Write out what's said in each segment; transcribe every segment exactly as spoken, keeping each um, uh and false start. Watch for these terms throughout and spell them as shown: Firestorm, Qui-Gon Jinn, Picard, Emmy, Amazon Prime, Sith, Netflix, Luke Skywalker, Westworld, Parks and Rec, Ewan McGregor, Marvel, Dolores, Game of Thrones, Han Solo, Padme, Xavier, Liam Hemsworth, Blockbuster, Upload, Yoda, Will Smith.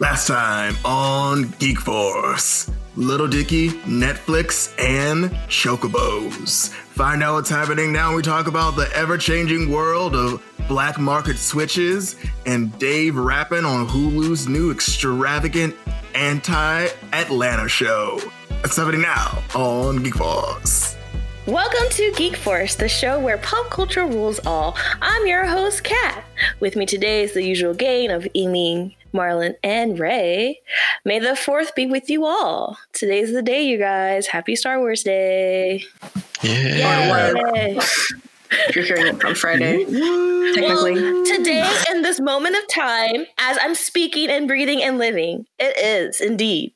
Last time on Geek Force, Little Dicky, Netflix, and Chocobos. Find out what's happening now. We talk about the ever-changing world of black market switches and Dave Rappin on Hulu's new extravagant anti-Atlanta show. That's happening now on Geek Force. Welcome to Geek Force, the show where pop culture rules all. I'm your host, Kat. With me today is the usual gang of Amy, Marlon, and Ray. May the fourth be with you all. Today's the day, you guys. Happy Star Wars Day. Yeah. Yay. If you're hearing it on Friday, technically. Well, today, in this moment of time, as I'm speaking and breathing and living, it is indeed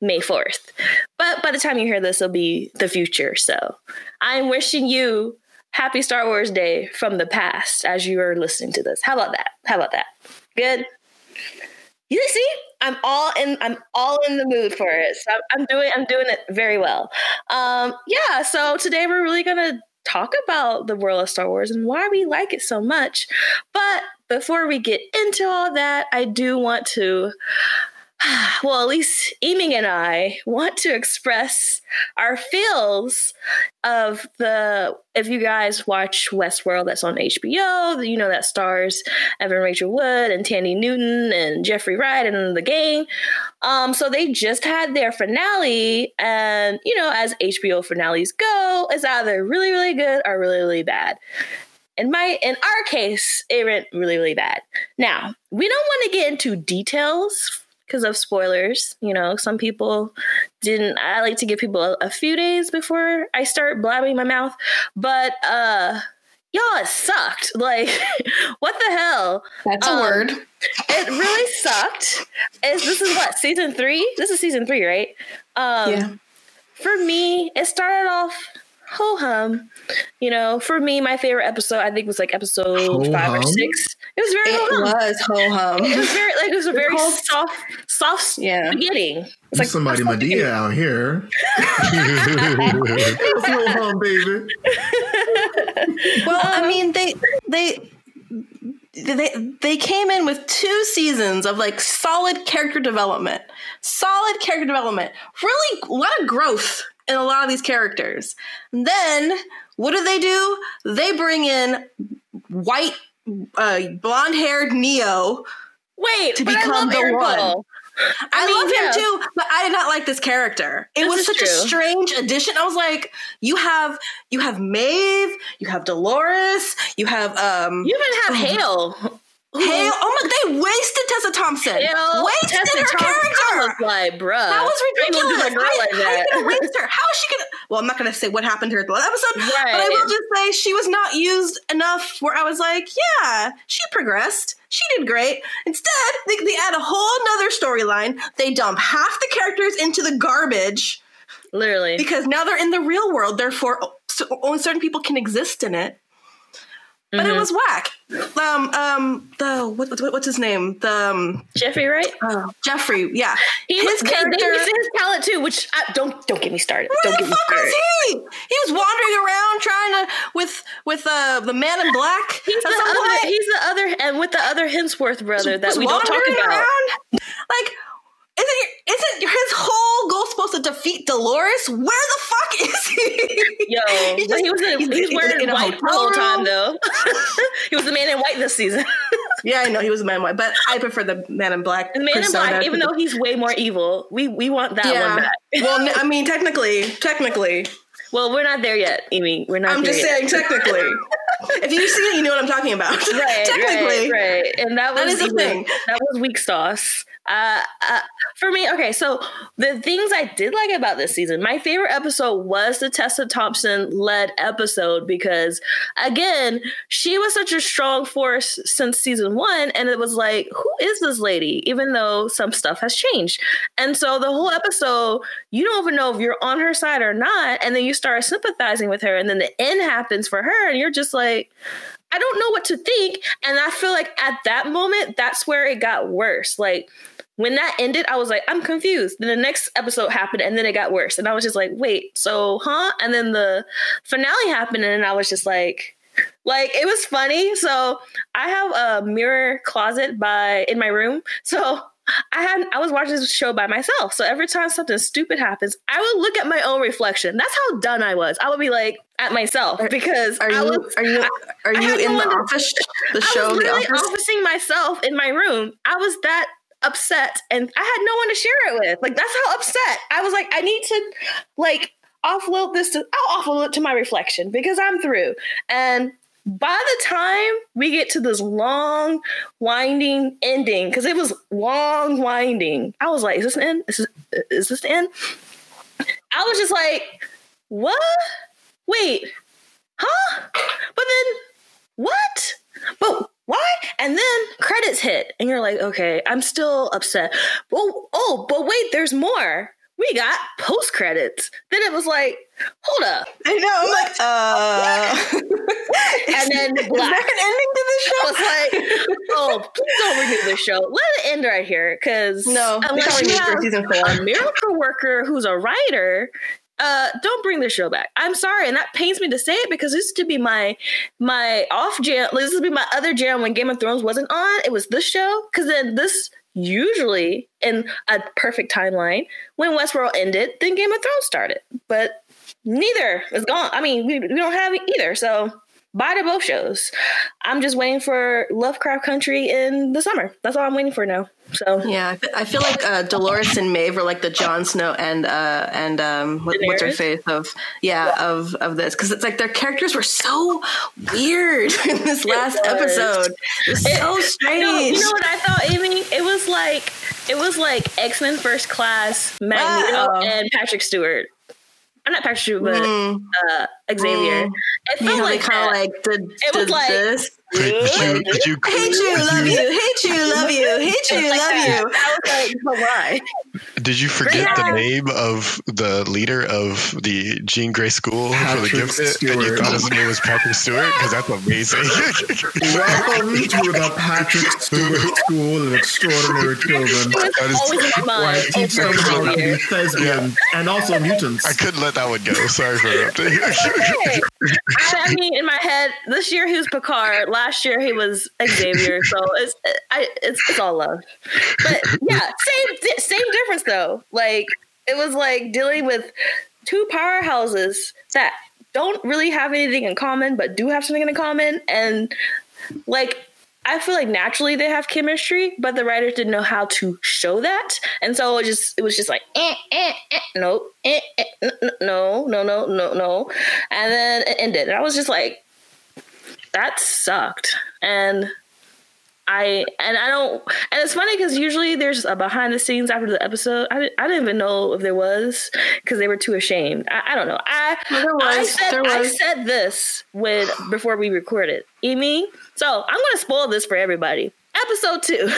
May fourth. But by the time you hear this, it'll be the future. So I'm wishing you happy Star Wars Day from the past as you are listening to this. How about that? How about that? Good? You see, I'm all in. I'm all in the mood for it. So I'm doing. I'm doing it very well. Um, yeah. So today we're really gonna talk about the world of Star Wars and why we like it so much. But before we get into all that, I do want to, well, at least Eaming and I want to express our feels of the, if you guys watch Westworld, that's on H B O, you know, that stars Evan Rachel Wood and Thandie Newton and Jeffrey Wright and the gang. Um, so they just had their finale, and, you know, as H B O finales go, it's either really, really good or really, really bad. In my, in our case, it went really, really bad. Now, we don't want to get into details because of spoilers. You know, some people didn't, I like to give people a, a few days before I start blabbing my mouth, but uh, y'all, it sucked. Like, what the hell? That's um, a word. It really sucked. It's, this is what, season three? This is season three, right? Um, yeah. For me, it started off ho-hum. You know, for me, my favorite episode, I think, was like episode ho-hum? five or six. It was very ho-hum. It was ho-hum. It was very, like, it was a very soft, soft yeah. beginning. It's like somebody Madea out here. It's ho-hum, baby. Well, um, I mean, they, they, they, they came in with two seasons of, like, solid character development. Solid character development. Really, a lot of growth in a lot of these characters. And then, what do they do? They bring in white, Uh, blonde-haired Neo. Wait, to become the one. I, I mean, love him yeah. too, but I did not like this character. It this was such true. a strange addition. I was like, you have you have Maeve, you have Dolores, you have um, you even have um, Hale. Hale. Oh my! They wasted Tessa Thompson. Hale, wasted Tessa her Thompson character. I was like, bruh, that was ridiculous. Like I, like that. I was gonna waste her. How is she gonna? Well, I'm not going to say what happened to her at the last episode, right. but I will just say she was not used enough where I was like, yeah, she progressed. She did great. Instead, they, they add a whole nother storyline. They dump half the characters into the garbage. Literally. Because now they're in the real world. Therefore, so only certain people can exist in it. But mm-hmm. it was whack. Um, um, the what, what, what's his name? The um, Jeffrey, right? Uh, Jeffrey, yeah. He his was, character, they, they his talent too. Which I, don't don't get me started. Where don't the get fuck me started. Was he? He was wandering around trying to with with uh, the Man in Black. He's the other, he's the other, and with the other Hemsworth brother was, that was we don't talk about. Around? Like, isn't isn't his whole goal supposed to defeat Dolores? Where the fuck is he? Yo, he, just, he was in, he's, he's he's wearing in white the whole time though. He was the man in white this season. Yeah, I know he was the man in white, but I prefer the man in black. The man persona. in black, even though he's way more evil, we we want that yeah. one back. Well, I mean, technically, technically. Well, we're not there yet, Amy. We're not. I'm there just yet. saying, technically. If you've seen it, you know what I'm talking about. Right, technically, right, right. And that was that is the thing. That was weak sauce. Uh, uh, for me, okay, so the things I did like about this season, my favorite episode was the Tessa Thompson-led episode because, again, she was such a strong force since season one, and it was like, who is this lady? Even though some stuff has changed. And so the whole episode, you don't even know if you're on her side or not, and then you start sympathizing with her, and then the end happens for her, and you're just like, I don't know what to think. And I feel like at that moment, that's where it got worse. Like, when that ended, I was like, I'm confused. Then the next episode happened, and then it got worse. And I was just like, wait, so, huh? And then the finale happened, and I was just like, like, it was funny. So I have a mirror closet by in my room. So I had I was watching this show by myself. So every time something stupid happens, I would look at my own reflection. That's how done I was. I would be like at myself because are, are I was, you are you are I, you I in the office? The show, I was literally the office? Officing myself in my room. I was that upset, and I had no one to share it with. Like, that's how upset I was. Like, I need to like offload this to I'll offload it to my reflection because I'm through. And by the time we get to this long, winding ending, because it was long, winding, I was like, is this an end? Is this, is this the end? I was just like, what? Wait, huh? But then, what? But why? And then credits hit. And you're like, okay, I'm still upset. Oh, oh but wait, there's more. We got post credits. Then it was like, hold up. I know. I'm like, uh. And then black. Is that an ending to this show? I was like, oh, please don't renew this show. Let it end right here. Because no, unless you have season four. A miracle worker who's a writer, uh, don't bring this show back. I'm sorry. And that pains me to say it because this used to be my my off jam. This would be my other jam when Game of Thrones wasn't on. It was this show. Because then this. Usually in a perfect timeline, when Westworld ended, then Game of Thrones started. But neither is gone. I mean, we, we don't have it either. So bye to both shows. I'm just waiting for Lovecraft Country in the summer. That's all I'm waiting for now. So yeah, I feel like uh, Dolores and Maeve were like the Jon Snow and uh, and um, what, what's her face of yeah, yeah of of this because it's like their characters were so weird in this last it episode. It was it, so strange. Know, you know what I thought, Amy? It was like it was like X-Men First Class, Magneto wow. and Patrick Stewart. I'm not Patrick Stewart, but mm. uh, Xavier. Mm. It felt yeah, like kind of like did, it was did like. This. Could, could you, could you, could hate you, love you, hate you, love you, hate you, like love that. You. I was like, but why? Did you forget yeah. the name of the leader of the Jean Grey School Patrick for the Gifted? Stewart. And you thought his name was Patrick Stewart? Because that's amazing. Well, we do about Patrick Stewart School and Extraordinary Children. That is why I teach them about being lesbian and also mutants. I couldn't let that one go. Sorry for interrupting. Okay. I mean, in my head, this year he was Picard. Last year he was Xavier, so it's I, it's, it's all love. But yeah, same same difference though. Like it was like dealing with two powerhouses that don't really have anything in common, but do have something in common. And like I feel like naturally they have chemistry, but the writers didn't know how to show that, and so it just it was just like eh, eh, eh, no, eh, eh, no, no, no, no, no, and then it ended, and I was just like. That sucked. And I and I don't and it's funny because usually there's a behind the scenes after the episode. I didn't, I didn't even know if there was because they were too ashamed. I, I don't know. I no, there was, I, said, there was. I said this when before we recorded. Amy. So I'm gonna spoil this for everybody. Episode two.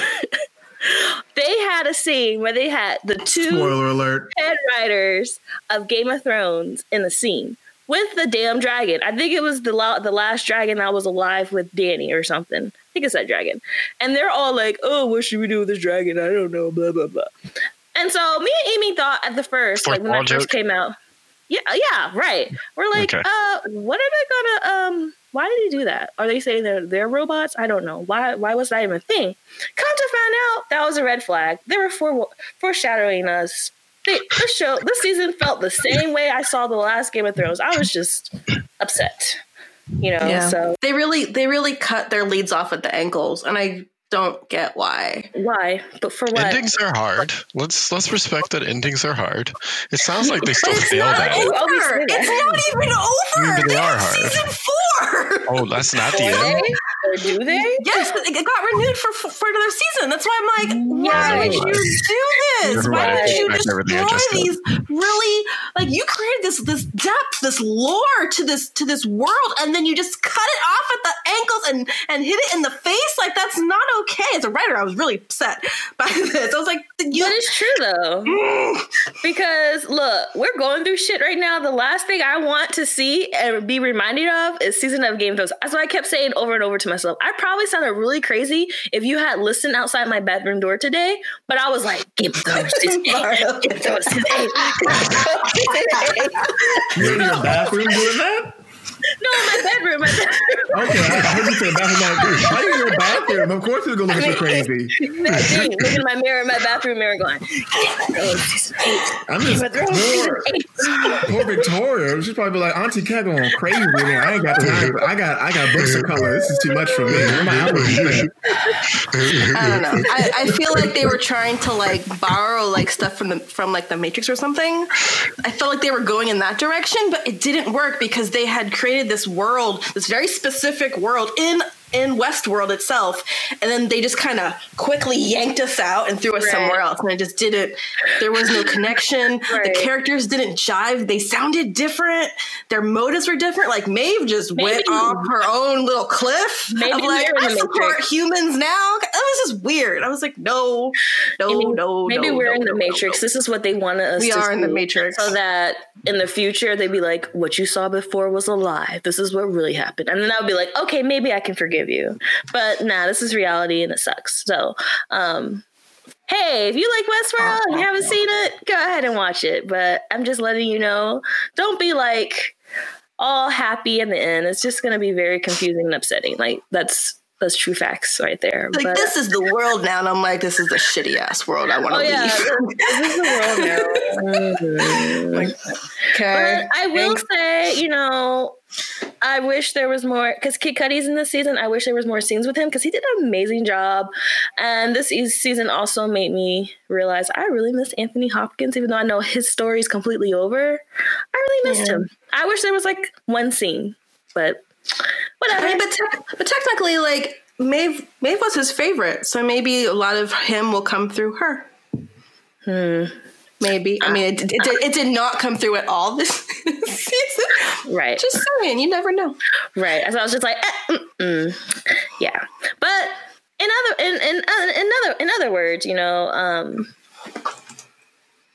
They had a scene where they had the two spoiler alert. Head writers of Game of Thrones in the scene. With the damn dragon. I think it was the la- the last dragon that was alive with Danny or something. I think it's that dragon. And they're all like, oh, what should we do with this dragon? I don't know, blah, blah, blah. And so me and Amy thought at the first, like, like when I first came out. Yeah, yeah, right. We're like, okay. uh, what are they gonna, um, why did they do that? Are they saying they're, they're robots? I don't know. Why Why was that even a thing? Come to find out, that was a red flag. They were fore- foreshadowing us. This show, this season felt the same way I saw the last Game of Thrones. I was just upset, you know. Yeah. So they really, they really cut their leads off at the ankles, and I don't get why. Why? But for what? Endings are hard. Let's let's respect that endings are hard. It sounds like they still fail that. Over. It's not even over. Even they are hard. Season four. Oh, that's not the end. Or do they? Yes, it got renewed for for another season. That's why I'm like, why right. would you do this? Right. Why would you destroy these really like you created this this depth, this lore to this to this world, and then you just cut it off at the ankles and and hit it in the face? Like that's not okay. As a writer, I was really upset by this. I was like, you But it's true though. Because look, we're going through shit right now. The last thing I want to see and be reminded of is season of Game of Thrones. That's what I kept saying over and over to myself. I probably sounded really crazy if you had listened outside my bathroom door today, but I was like, give those his eight. Give those his eight. You're in your bathroom doing that? No, my bedroom. My bedroom. Okay, I, I heard you say the bathroom. Like, why you in your bathroom? Of course you're gonna look I mean, so crazy. That's me. Looking in my mirror, my bathroom mirror, going, I'm just poor, poor Victoria. She's probably like, Auntie Cat going crazy. Man, I ain't got time. I got, I got books of color. This is too much for me. Where my hours at? I don't know. I, I feel like they were trying to like borrow like stuff from the from like the Matrix or something. I felt like they were going in that direction, but it didn't work because they had created this world, this very specific world in in Westworld itself, and then they just kind of quickly yanked us out and threw us right. somewhere else, and it just didn't. There was no connection. Right. The characters didn't jive. They sounded different. Their motives were different. Like Maeve just maybe, went off her own little cliff. Maybe of like, I support humans now. It was just weird. I was like, no, no, maybe, no, maybe no, we're no, in the no, Matrix. No. This is what they wanted us. We to We are see, in the Matrix, so that in the future they'd be like, what you saw before was a lie. This is what really happened, and then I would be like, okay, maybe I can forgive you, but nah, this is reality and it sucks. So um hey, if you like Westworld and you haven't seen it, go ahead and watch it, but I'm just letting you know, don't be like all happy in the end. It's just gonna be very confusing and upsetting. Like that's that's true facts right there. Like but, this is the world now, and I'm like, this is the shitty ass world I want to oh, yeah. leave. This is the world now. Like, okay. But I will Thanks. say, you know, I wish there was more, because Kid Cudi's in this season. I wish there was more scenes with him because he did an amazing job. And this season also made me realize I really miss Anthony Hopkins, even though I know his story is completely over. I really missed yeah. him. I wish there was like one scene, but whatever. I mean, but, te- but technically, like Maeve, Maeve was his favorite, so maybe a lot of him will come through her. Hmm. Maybe. I mean, it, it, it, it did not come through at all this season. Right. Just saying, you never know. Right. So I was just like, eh, mm-mm. yeah. But in other, in in, in other, in other words, you know, um,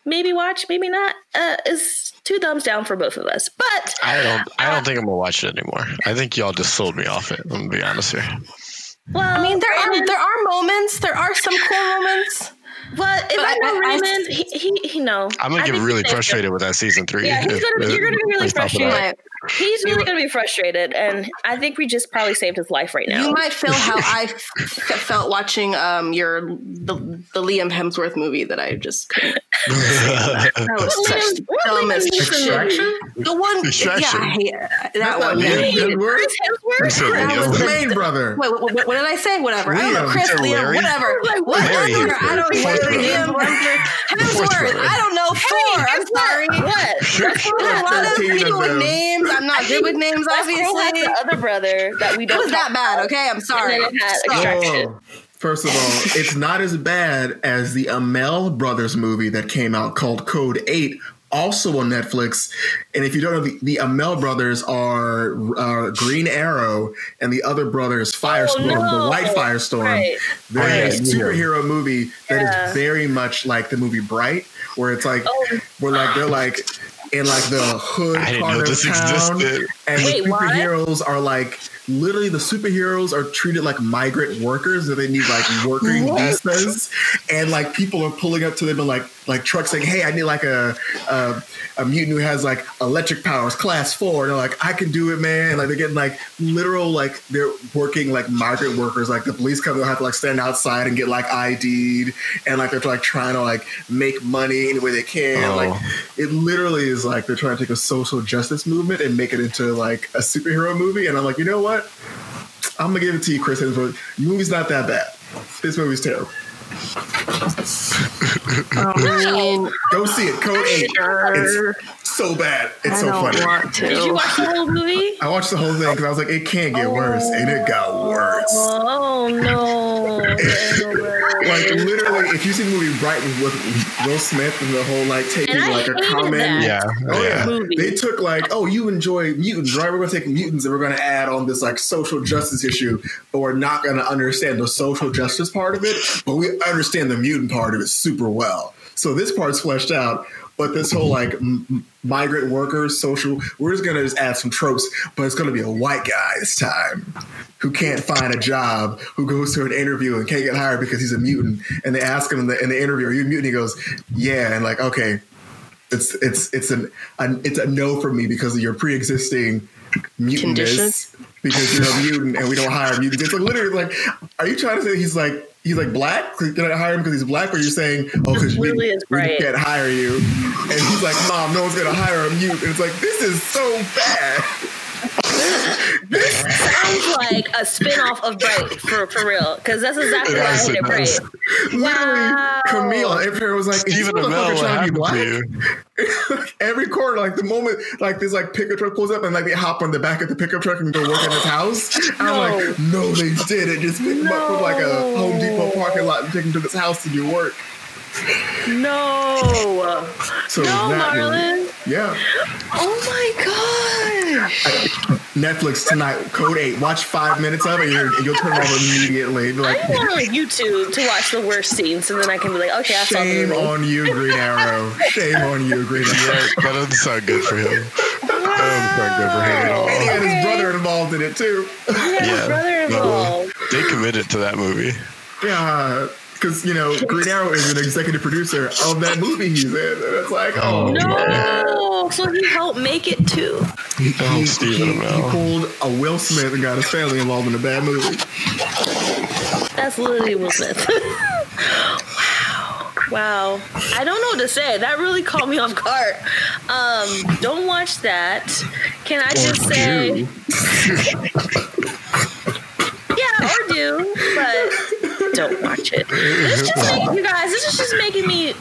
maybe watch, maybe not. Uh, is two thumbs down for both of us. But I don't, I don't uh, think I'm gonna watch it anymore. I think y'all just sold me off it. I'm gonna be honest here. Well, I mean, there Raymond, are there are moments. There are some cool moments. But if but I know I, Raymond, I, he, he, he no. I'm gonna I get really frustrated with that season three. Yeah, he's gonna be, you're gonna be really frustrated. He's really gonna be frustrated, and I think we just probably saved his life right now. You might feel how I f- felt watching um your the, the Liam Hemsworth movie that I just couldn't. That was such dumbest Extraction. The one, Extraction. yeah, I hate that That's one. Chris Hemsworth. That was Main brother. Wait, what, what, what did I say? Whatever. Liam, I don't know, Chris, Liam, whatever. Like, what? I don't know. Liam Hemsworth. I don't know. Four. I'm sorry. What? There's a lot of people with names. I'm not good with names, obviously. The other brother that we don't. It was that bad. Okay, I'm sorry. And then it had Extraction. First of all, it's not as bad as the Amell brothers movie that came out called Code eight, also on Netflix. And if you don't know, the, the Amell brothers are uh, Green Arrow, and the other brother is Firestorm, oh, no. the White Firestorm. Right. They're right. a superhero movie that yeah. is very much like the movie Bright, where it's like, oh. where like they're like in like the hood I part of town, existed. and Wait, the superheroes what? are like. Literally, the superheroes are treated like migrant workers that they need like working visas, and like people are pulling up to them in like like trucks saying, "Hey, I need like a a, a mutant who has like electric powers, class four." And they're like, "I can do it, man!" And like they're getting like literal like they're working like migrant workers. Like the police come, they'll have to like stand outside and get like I D'd, and like they're like trying to like make money any way they can. Oh. Like it literally is like they're trying to take a social justice movement and make it into like a superhero movie. And I'm like, you know what? I'm gonna give it to you, Chris Hemsworth. Your movie's not that bad. This movie's terrible. Oh, no. Go see it. Code eight. It's so bad. It's I so don't funny. Want to. Did you watch the whole movie? I watched the whole thing because I was like, it can't get oh. worse, and it got worse. Oh no! Like literally, if you see the movie Bright with Will Smith and the whole like taking like a common, yeah, oh, yeah. they took like, oh, you enjoy mutants, right? We're gonna take mutants and we're gonna add on this like social justice issue, but we're not gonna understand the social justice part of it, but we understand the mutant part of it super well. So this part's fleshed out, but this whole like m- migrant workers, social, we're just gonna just add some tropes, but it's gonna be a white guy this time who can't find a job, who goes to an interview and can't get hired because he's a mutant, and they ask him in the, in the interview, "Are you a mutant?" He goes, "Yeah," and like, okay, it's it's it's an, an it's a no for me because of your pre-existing mutinous because you're a mutant and we don't hire mutants. It's like literally like, are you trying to say he's like he's like black? Can I hire him because he's black? Or you're saying, oh, because we, we can't hire you? And he's like, mom, no one's gonna hire a mutant. And it's like, this is so bad. This sounds like a spinoff of Bright for for real, because that's exactly why I hated Bright. Literally, wow. Camille and Perry was like, "Is this motherfucker trying to be black?" Every corner, like the moment, like this, like pickup truck pulls up and like they hop on the back of the pickup truck and go work in his house. No. And I'm like, no, they did it. Just picked him up from like a Home Depot parking lot and take him to this house to do work. No. So no, Marlon. One, yeah. Oh my gosh. I, Netflix tonight, Code eight. Watch five minutes of it and you'll turn it off immediately. Like, I want on YouTube to watch the worst scenes and then I can be like, okay, I saw the movie. Shame on you, Green Arrow. Shame on you, Green Arrow. That doesn't sound good for him. Wow. That doesn't sound good for him at all. And he had his brother involved in it too. Yeah, his brother involved. They committed to that movie. Yeah. Because, you know, Green Arrow is an executive producer of that movie he's in. And it's like, oh, no. Man. So he helped make it, too. He, oh, he, Stephen he, he pulled a Will Smith and got his family involved in a bad movie. That's literally Will Smith. Wow. Wow. I don't know what to say. That really caught me off guard. Um, don't watch that. Can I or just say... Yeah, or do, but don't watch it. This just making, you guys, this is just making me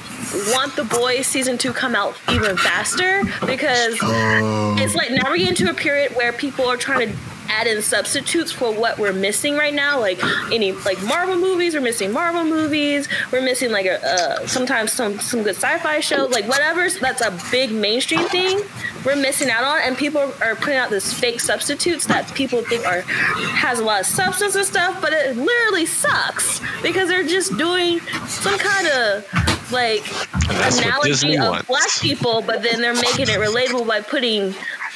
want The Boys season two come out even faster, because um, it's like now we're getting to a period where people are trying to add in substitutes for what we're missing right now. Like any like Marvel movies, we're missing Marvel movies. We're missing like a, uh, sometimes some some good sci-fi shows, like whatever. That's a big mainstream thing we're missing out on, and people are putting out this fake substitutes that people think are has a lot of substance and stuff, but it literally sucks because they're just doing some kind of like that's analogy of wants. Black people, but then they're making it relatable by putting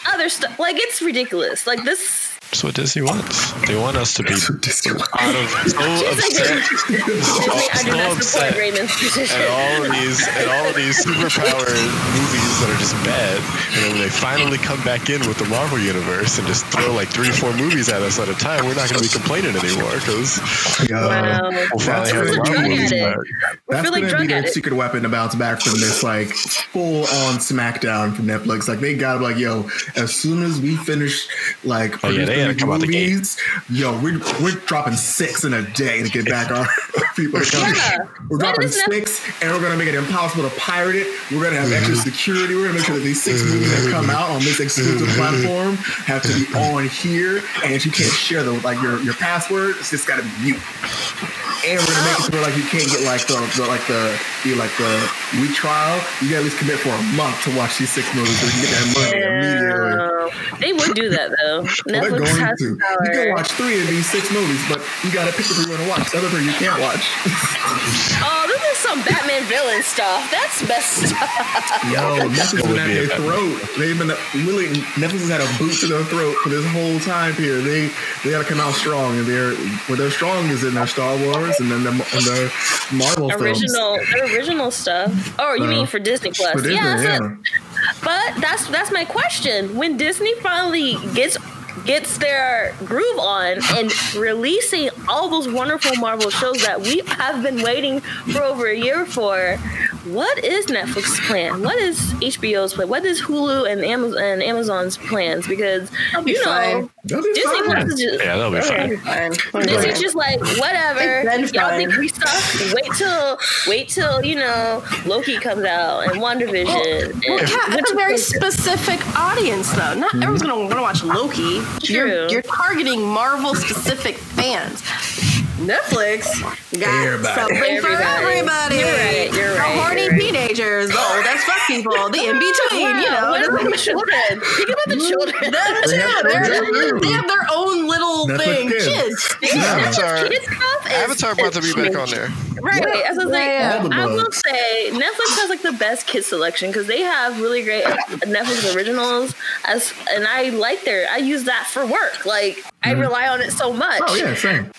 other stuff. Like it's ridiculous. Like this. That's what Disney wants. They want us to be out of so upset, so, so upset at all of these, at all of these superpower movies that are just bad. And then when they finally come back in with the Marvel universe and just throw like three, four movies at us at a time, we're not going to be complaining anymore because uh, wow. we'll finally have Marvel movies back. That's going to be their secret weapon to bounce back from this like full-on smackdown from Netflix. Like they got to be like, yo, as soon as we finish, like. Oh, yeah, they had to come out the game. Yo, we're, we're dropping six in a day to get back our people. Yeah. We're dropping six, that? And we're going to make it impossible to pirate it. We're going to have extra security. We're going to make sure that these six movies that come out on this exclusive platform have to be on here, and you can't share the like your, your password. It's just got to be mute. And we're going to make it so like you can't get like the, the like the the like the week trial. You got to at least commit for a month to watch these six movies so you can get that money immediately. They would do that though. Well, they're going to. You can watch three of these six movies, but you got to pick the three you want to watch. The other three you can't watch. Oh, this is some Batman villain stuff. That's best stuff. Yo, Netflix has been at their throat. They've been really. Netflix has had a boot to their throat for this whole time period. They they got to come out strong, and they're where they're strong is in their Star Wars and then the and their Marvel original films. Their original stuff. Oh, you uh, mean for Disney Plus? For Disney, yeah. yeah. But that's that's my question. When Disney finally gets gets their groove on and releasing all those wonderful Marvel shows that we have been waiting for over a year for, what is Netflix's plan? What is H B O's plan? What is Hulu and, Amazon, and Amazon's plans? Because be you know, Disney Plus is just yeah, that'll be okay. fine. fine. Disney's just like whatever. Y'all think we suck? Wait till wait till you know Loki comes out and WandaVision. Well, and well, Kat, that's a very specific audience, though. Not mm-hmm. everyone's gonna want to watch Loki. True. You're, you're targeting Marvel-specific fans. Netflix got everybody. something everybody. for everybody. You're right. You're right. The horny right. teenagers, the old as fuck people, the in between. Wow. You know, what about the children? Think about the children. Them too. They have their own little whole Netflix thing. Kids. Kids. Yeah. Avatar. Kids stuff is, Avatar about to be back on there. Right. Yeah. I was like, yeah. I will say Netflix has like the best kids selection because they have really great Netflix originals. As and I like their. I use that for work. Like mm-hmm. I rely on it so much. Oh yeah, same.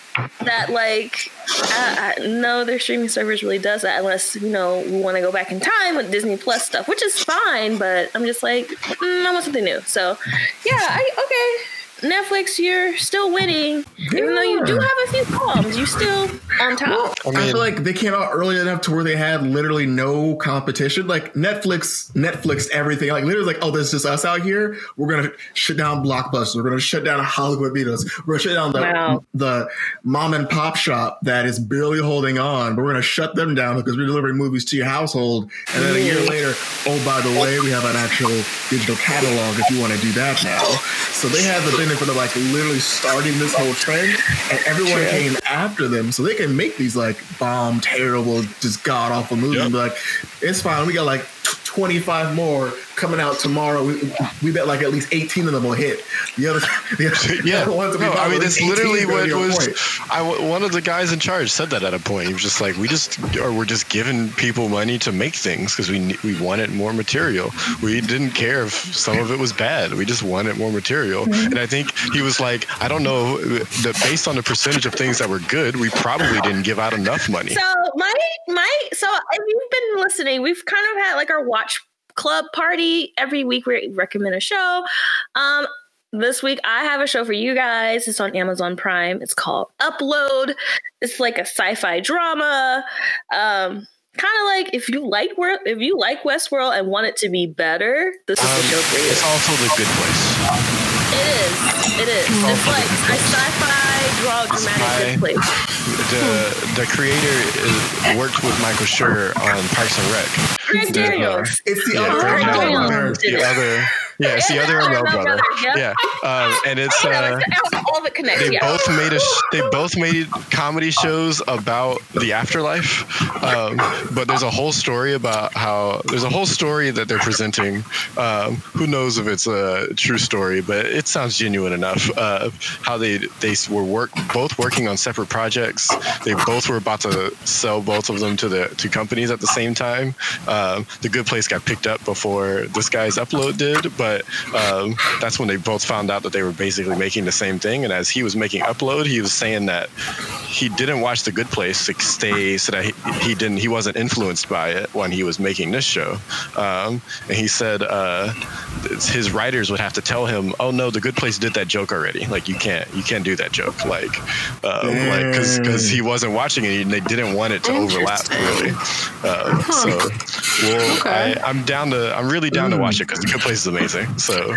That like I, I, no, their streaming service really does that unless you know we want to go back in time with Disney Plus stuff, which is fine. But I'm just like mm, I want something new. So yeah, I, okay. Netflix, you're still winning. Yeah. Even though you do have a few problems, you're still on top. Well, I, mean, I feel like they came out early enough to where they had literally no competition. Like Netflix, Netflix everything. Like literally like, oh, this is just us out here. We're going to shut down Blockbuster. We're going to shut down Hollywood Videos. We're going to shut down the, wow. the mom and pop shop that is barely holding on. But we're going to shut them down because we're delivering movies to your household. And then a year later, oh, by the way, we have an actual digital catalog if you want to do that now. So they have the benefit of like literally starting this whole trend, and everyone True. came after them, so they can make these like bomb, terrible, just god awful movies. Yep. And be like, it's fine. We got like twenty-five more coming out tomorrow. We, we bet like at least eighteen of them will hit. The other, the other, yeah. The ones that no, I mean, that's literally what was. I, one of the guys in charge said that at a point. He was just like, we just, or we're just giving people money to make things because we we wanted more material. We didn't care if some of it was bad. We just wanted more material. And I think he was like, I don't know, that based on the percentage of things that were good, we probably didn't give out enough money. So my my so if you've been listening, we've kind of had like our watch club party every week. We recommend a show. Um, this week I have a show for you guys. It's on Amazon Prime. It's called Upload. It's like a sci-fi drama. Um, kind of like if you like if you like Westworld and want it to be better, this is um, the show for you. It's also The Good Place. It is. It is. It's, it's like a sci-fi draw dramatic play. The the creator is, worked with Michael Schur on Parks and Rec. Greg Daniels. The, uh, it's the yeah, other Daniels brother. The it. other. Yeah, it's the other Amell brother. brother. Yeah, yeah. Um, and it's uh, all of it they yeah. both made a sh- they both made comedy shows about the afterlife. Um, but there's a whole story about how there's a whole story that they're presenting. Um, who knows if it's a true story, but it sounds genuine enough. Uh, how they they were work both working on separate projects. They both were about to sell both of them to the to companies at the same time. Um, the Good Place got picked up before this guy's Upload did, but um, that's when they both found out that they were basically making the same thing. And as he was making Upload, he was saying that he didn't watch The Good Place to stay so that he, he didn't he wasn't influenced by it when he was making this show. Um, and he said uh, his writers would have to tell him, "Oh no, The Good Place did that joke already. Like you can't you can't do that joke. Like um, like because because he wasn't watching it and they didn't want it to overlap really." Um, huh. So. Well, okay. I, I'm down to. I'm really down Ooh. to watch it because The Good Place is amazing. So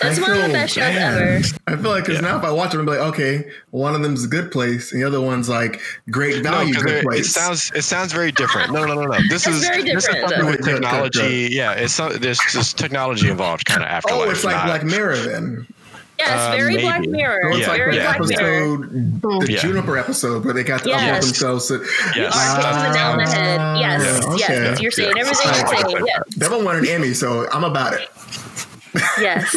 that's one of the best shows ever. I feel like because yeah. now if I watch it, I'm like, okay, one of them's a Good Place, and the other one's like Great Value. No, Good Place. It sounds. It sounds very different. No, no, no, no. This it's is very different, this is something though. with technology. Yeah, it's not, there's just technology involved, kind of afterlife. Oh, it's like Black Mirror then. Yeah, it's very uh, Black Mirror. So it's yeah, like yeah. the episode, the yeah. Juniper episode, where they got to yes. upload themselves. To, yes. Uh, uh, down the head. Yes, yeah, okay. yes. You're saying yeah. everything you're saying. Like yeah. That one won an Emmy, so I'm about it. Yes,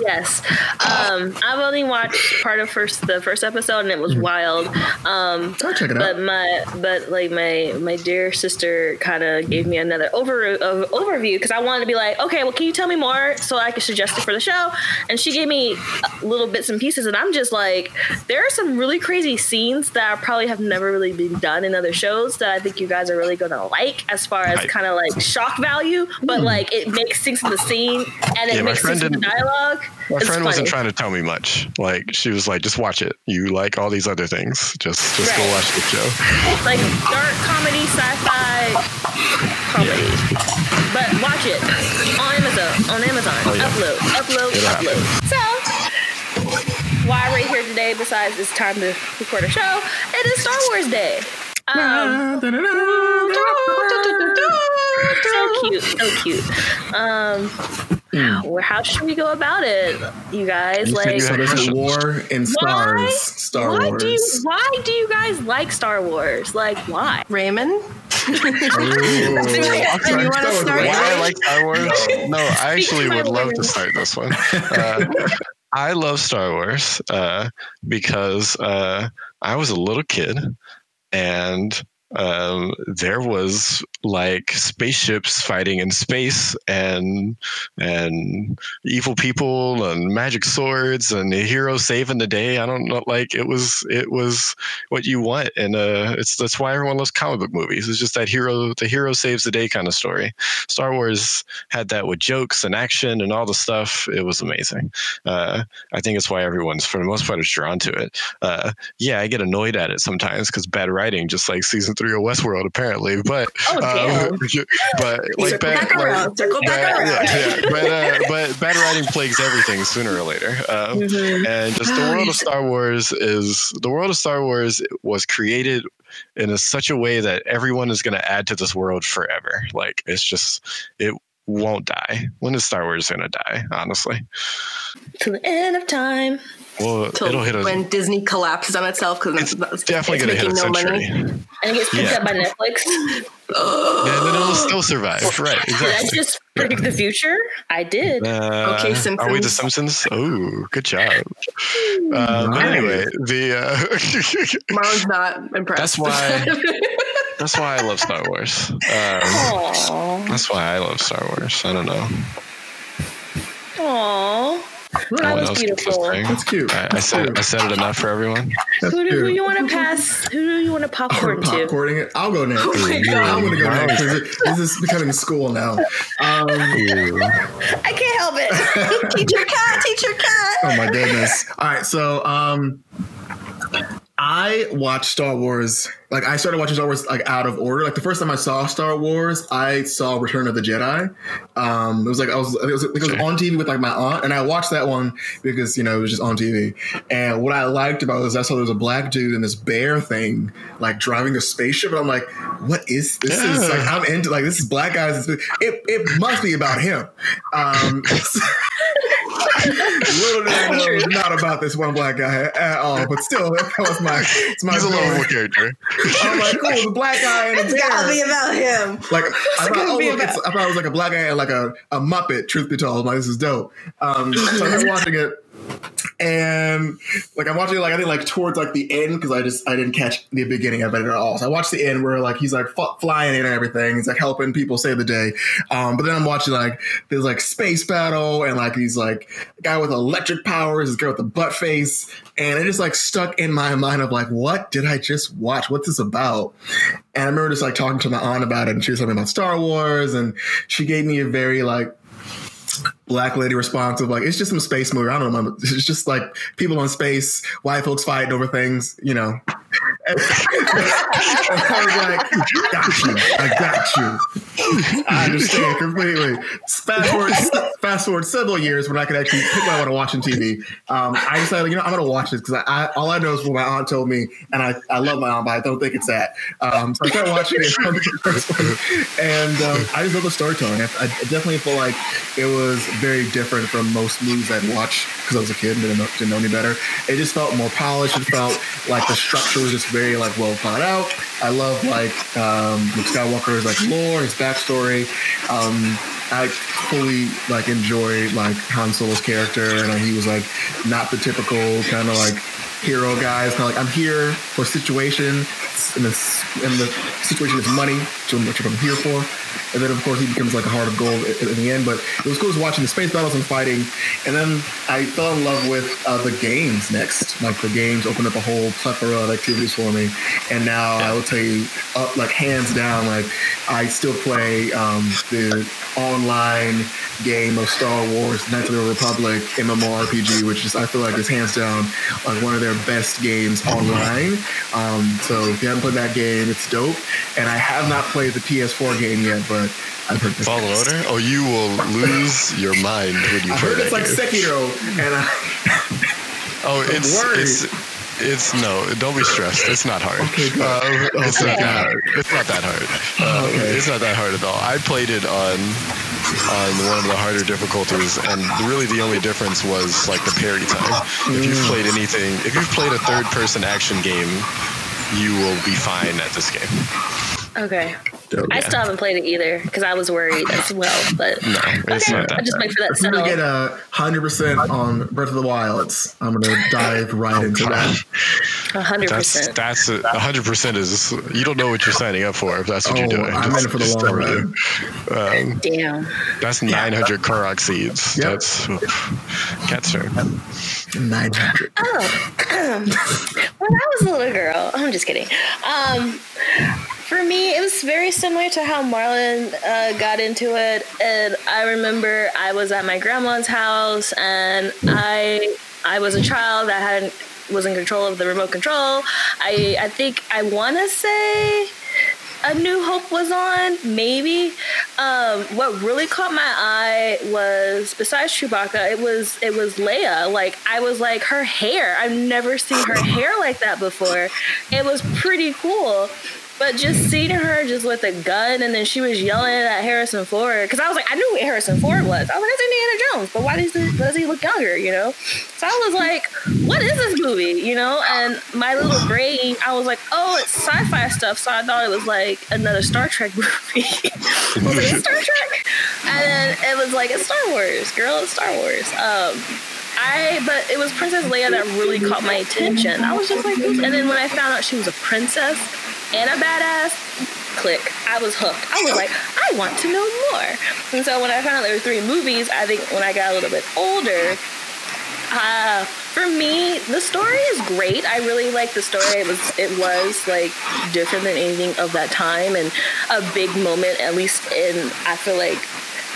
yes. Um, I've only watched part of first the first episode, and it was wild. Um, I'll check it but out. my but like my my dear sister kind of gave me another over uh, overview because I wanted to be like, okay, well, can you tell me more so I can suggest it for the show? And she gave me little bits and pieces, and I'm just like, there are some really crazy scenes that probably have never really been done in other shows that I think you guys are really gonna like as far as kind of like shock value, but like it makes things in the scene and it yeah, makes. My friend, didn't, dialogue, my friend wasn't trying to tell me much. Like she was like, just watch it. You like all these other things. Just just right. go watch the show. It's like dark comedy, sci-fi comedy. Yeah. But watch it. On Amazon. On Amazon. Oh, yeah. Upload. Upload. It'll upload. Happen. So why we're here today, besides it's time to record a show, it is Star Wars Day. Um, so cute, so cute. Um Mm. Well, how should we go about it, you guys? You like, so there's a war in stars. Why? Star why Wars. Do you, why do you guys like Star Wars? Like, why, Raymond? Do you want to start? Why I like Star Wars? No, I actually would love to start this one. Uh, I love Star Wars uh, because uh, I was a little kid and um, there was like spaceships fighting in space and and evil people and magic swords and a hero saving the day. I don't know, like it was it was what you want, and uh, it's that's why everyone loves comic book movies. It's just that hero the hero saves the day kind of story. Star Wars had that with jokes and action and all the stuff. It was amazing. Uh, I think it's why everyone's for the most part is drawn to it. Uh, yeah, I get annoyed at it sometimes because bad writing, just like season three of Westworld apparently, but. Oh, Um, but like bad, like, bad, yeah, yeah. But, uh, but bad writing plagues everything sooner or later. Um, mm-hmm. And just the world of Star Wars is the world of Star Wars was created in a, such a way that everyone is going to add to this world forever. Like it's just it won't die. When is Star Wars going to die? Honestly, to the end of time. Well, it'll hit us when Disney collapses on itself because it's, it's definitely going to hit a century. No money. And it gets picked yeah. up by Netflix. Yeah, and then it'll still survive. Right. Exactly. Did I just predict yeah. the future? I did. Uh, okay, Simpsons. Are we the Simpsons? Oh, good job. Uh, but anyway, the. Uh, Marlon's not impressed. That's why. That's why I love Star Wars. Um, that's why I love Star Wars. I don't know. Aww. Well, that, oh, was that was beautiful. That's cute. I, I that's said cute. I said it enough for everyone. That's who do who you want to pass? Who do you want to popcorn to? Popcorning it. I'll go next. Oh my God. I'm going to go next. This is becoming school now. Um, I can't help it. Teacher cat. Teacher cat. Oh my goodness. All right. So um, I watched Star Wars. Like I started watching Star Wars like out of order. Like the first time I saw Star Wars, I saw Return of the Jedi. Um, it was like I was, it was, it was sure. on T V with like my aunt, and I watched that one because you know it was just on T V. And what I liked about it was I saw there was a black dude in this bear thing, like driving a spaceship, and I'm like, what is this? Yeah. Is like I'm into like this is black guys. It it must be about him. Um, little did I know it was not about this one black guy at all, but still, that was my it's my little character. I'm like, cool, the black guy and it's a bear. It's gotta be about him. Like, I thought, oh, look, it's, I thought it was like a black guy and like a, a Muppet, truth be told. I'm like, this is dope. Um, so I'm watching it. And like I'm watching it like I think like towards like the end because I just I didn't catch the beginning of it at all. So I watched the end where like he's like f- flying in and everything. He's like helping people save the day. Um, but then I'm watching like there's like space battle and like he's like a guy with electric powers, this girl with a butt face, and it just like stuck in my mind of like what did I just watch? What's this about? And I remember just like talking to my aunt about it, and she was talking about Star Wars, and she gave me a very like. Black lady response of like it's just some space movie. I don't remember. It's just like people on space, white folks fighting over things, you know. And I was like, got you, I got you. I understand completely. Fast forward, fast forward several years when I could actually pick what I want to watch on T V. Um, I decided, you know, I'm going to watch this because I, I all I know is what my aunt told me, and I, I love my aunt, but I don't think it's that. Um, so I started watching it, and um, I just love the storytelling. I, I definitely feel like it was very different from most movies I'd watched because I was a kid and didn't know, didn't know any better. It just felt more polished. It felt like the structure was just very like well thought out. I love like um, Luke Skywalker's like lore, his backstory. Um, I fully like enjoyed like Han Solo's character, and uh, he was like not the typical kind of like hero guy. It's kind of like I'm here for situation, and the and the situation is money, which is what I'm here for. And then, of course, he becomes like a heart of gold in the end. But it was cool just watching the space battles and fighting. And then I fell in love with uh, the games next. Like the games opened up a whole plethora of activities for me. And now I will tell you, up, like hands down, like I still play um, the online game of Star Wars, Knights of the Republic, MMORPG, which is I feel like is hands down like one of their best games online. Um, so if you haven't played that game, it's dope. And I have not played the P S four game yet, but I've heard this. Fallen Order? Oh, you will lose your mind when you play that. It's like Sekiro, and I. Oh, it's it's. It's no, don't be stressed. It's not hard. Okay, good. Uh, it's okay. not that hard. It's not that hard. Uh, okay. It's not that hard at all. I played it on on one of the harder difficulties, and really the only difference was like the parry time. If you've played anything, if you've played a third person action game, you will be fine at this game. Okay. Still, yeah. I still haven't played it either because I was worried as well. But no, it's okay. not that I just wait for that. If we get a hundred percent on Breath of the Wilds, I'm gonna dive right oh, into God. that. A hundred percent. That's a hundred percent is you don't know what you're signing up for if that's what oh, you're doing. I'm in it for the long run. Um, Damn. That's nine hundred Korok seeds. Yep. That's cat's turn. Nine hundred. Oh, um, when I was a little girl, I'm just kidding. Um, for me, it was very similar to how Marlon uh, got into it, and I remember I was at my grandma's house, and I I was a child that had was in control of the remote control. I I think I want to say A New Hope was on, maybe. Um, what really caught my eye was, besides Chewbacca, it was it was Leia. Like, I was like, her hair. I've never seen her hair like that before. It was pretty cool. But just seeing her just with a gun, and then she was yelling at Harrison Ford. Because I was like, I knew who Harrison Ford was. I was like, that's Indiana Jones. But why does he, does he look younger, you know? So I was like, what is this movie, you know? And my little brain, I was like, oh, it's sci-fi stuff. So I thought it was like another Star Trek movie. I was like, it's Star Trek? And then it was like, it's Star Wars, girl, it's Star Wars. Um... I, but it was Princess Leia that really caught my attention. I was just like, and then when I found out she was a princess and a badass, click, I was hooked. I was like, I want to know more. And so when I found out there were three movies, I think when I got a little bit older, uh, for me, the story is great. I really like the story. It was, it was like different than anything of that time, and a big moment, at least in, I feel like,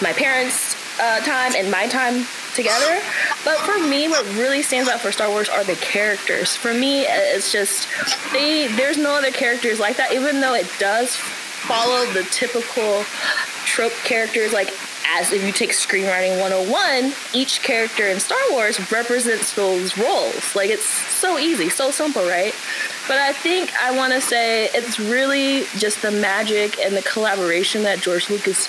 my parents' uh, time and my time together. But for me, what really stands out for Star Wars are the characters. For me, it's just they there's no other characters like that, even though it does follow the typical trope characters. Like, as if you take Screenwriting one oh one, each character in Star Wars represents those roles. Like, it's so easy, so simple, right? But I think I want to say it's really just the magic and the collaboration that George Lucas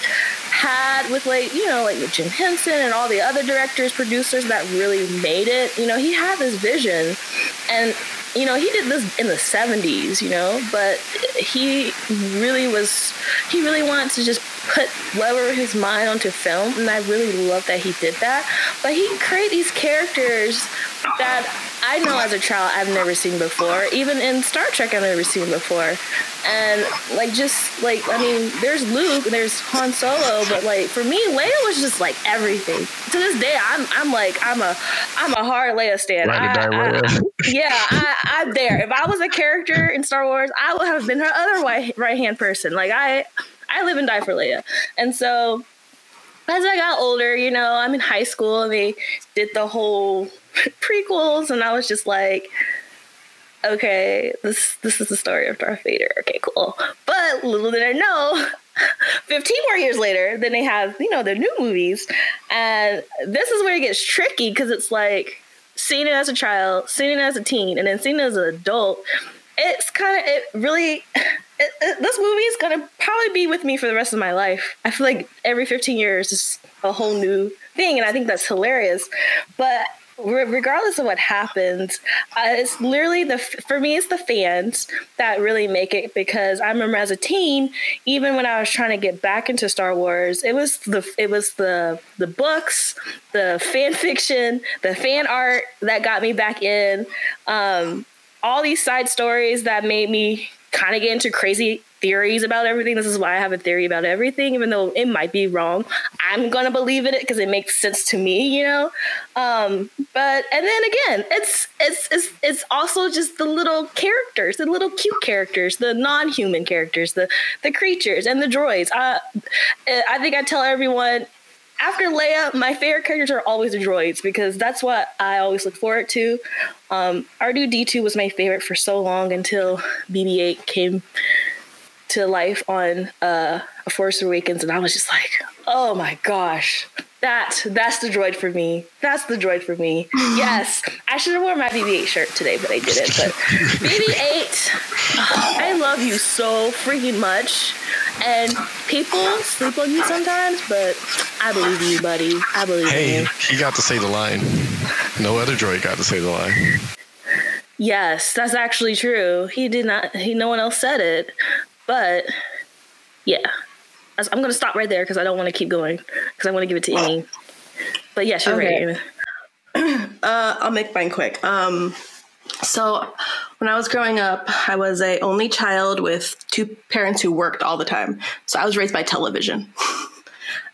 had with, like, you know, like with Jim Henson and all the other directors, producers that really made it. You know, he had this vision, and, you know, he did this in the seventies, you know, but he really was, he really wanted to just put whatever his mind onto film, and I really love that he did that. But he created these characters that I know as a child I've never seen before. Even in Star Trek, I've never seen before. And, like, just, like, I mean, there's Luke, there's Han Solo, but, like, for me, Leia was just, like, everything. To this day, I'm, I'm like, I'm a, I'm a hard Leia stan. I, I, I, yeah, I, I'm there. If I was a character in Star Wars, I would have been her other right-hand person. Like, I, I live and die for Leia. And so, as I got older, you know, I'm in high school, and they did the whole prequels, and I was just like, okay, this this is the story of Darth Vader. Okay, cool. But little did I know, fifteen more years later, then they have, you know, the new movies, and this is where it gets tricky, because it's like seeing it as a child, seeing it as a teen, and then seeing it as an adult. It's kind of, it really, it, it, this movie is going to probably be with me for the rest of my life. I feel like every fifteen years is a whole new thing, and I think that's hilarious. But regardless of what happens, uh, it's literally the for me it's the fans that really make it, because I remember as a teen, even when I was trying to get back into Star Wars, it was the it was the the books, the fan fiction, the fan art that got me back in, um, all these side stories that made me kind of get into crazy theories about everything. This is why I have a theory about everything, even though it might be wrong. I'm gonna believe in it because it makes sense to me, you know. Um, but and then again, it's it's it's it's also just the little characters, the little cute characters, the non-human characters, the the creatures and the droids. I I think I tell everyone, after Leia, my favorite characters are always the droids, because that's what I always look forward to. Um, R two D two was my favorite for so long, until B B eight came to life on uh, A Force Awakens, and I was just like, oh my gosh, that that's the droid for me. That's the droid for me. Yes, I should have worn my B B eight shirt today, but I didn't. But B B eight, oh, I love you so freaking much. And people sleep on you sometimes, but I believe you, buddy. I believe hey, you. Hey, he got to say the line. No other droid got to say the line. Yes, that's actually true. He did not. He, no one else said it, but Yeah. I'm going to stop right there because I don't want to keep going because I want to give it to Amy. But yes, you're okay. Right, Amy. Uh, I'll make mine quick. Um, so when I was growing up, I was an only child with two parents who worked all the time. So I was raised by television,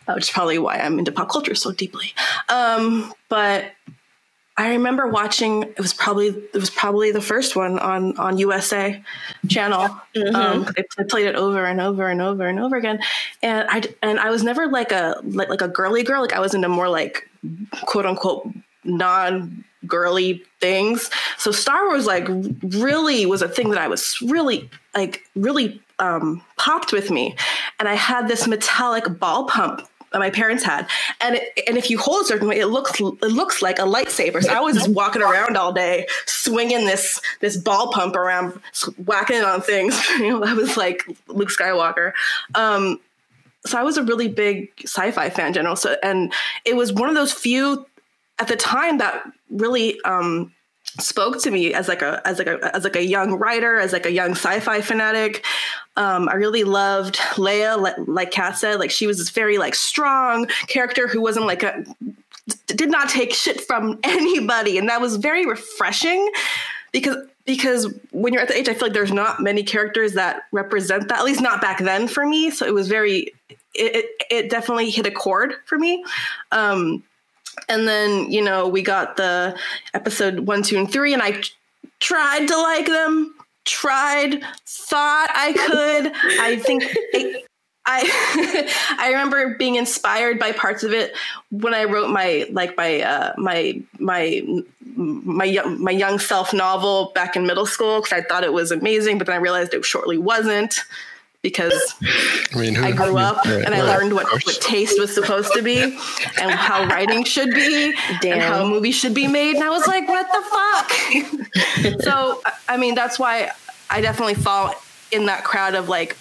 which is probably why I'm into pop culture so deeply. Um, but I remember watching, it was probably it was probably the first one on, on U S A channel. Mm-hmm. Um, they, they played it over and over and over and over again. And I, and I was never like a, like, like a girly girl. Like I was into more like quote unquote non-girly things. So Star Wars like really was a thing that I was really like really um, popped with me. And I had this metallic ball pump my parents had, and it, and if you hold a certain way, it looks it looks like a lightsaber. So I was just walking around all day, swinging this this ball pump around, whacking it on things. You know, I was like Luke Skywalker. Um, so I was a really big sci-fi fan in general. So, and it was one of those few at the time that really um, spoke to me as like a as like a as like a young writer, as like a young sci-fi fanatic. Um, I really loved Leia, like Kat said, like she was this very like strong character who wasn't like a, did not take shit from anybody. And that was very refreshing because, because when you're at the age, I feel like there's not many characters that represent that, at least not back then for me. So it was very, it, it, it definitely hit a chord for me. Um, and then, you know, we got the episode one, two, and three, and I t- tried to like them. Tried, thought I could. I think I I, I remember being inspired by parts of it when I wrote my like my uh, my my my my young self novel back in middle school because I thought it was amazing, but then I realized it shortly wasn't because I, mean, who, I grew up yeah, and I right, learned what, what taste was supposed to be and how writing should be Damn. and how movies should be made. And I was like, what the fuck? So, I mean, that's why I definitely fall in that crowd of like,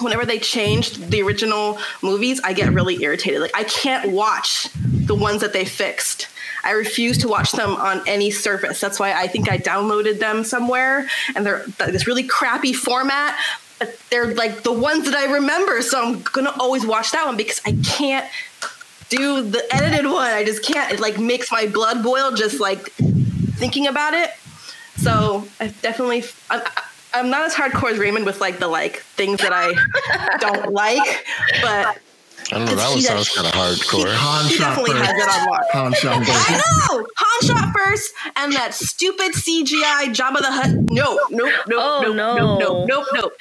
whenever they changed the original movies, I get really irritated. Like I can't watch the ones that they fixed. I refuse to watch them on any service. That's why I think I downloaded them somewhere and they're this really crappy format. But they're like the ones that I remember. So I'm going to always watch that one because I can't do the edited one. I just can't. It like makes my blood boil just like thinking about it. So I definitely, I'm, I'm not as hardcore as Raymond with like the like things that I don't like, but. I don't know, that one sounds kind of hardcore. He, he definitely has it on lock. Han shot first. I know! Han shot first, and that stupid C G I Jabba the Hutt. No, nope, nope, oh, nope, no. nope, nope, nope, nope.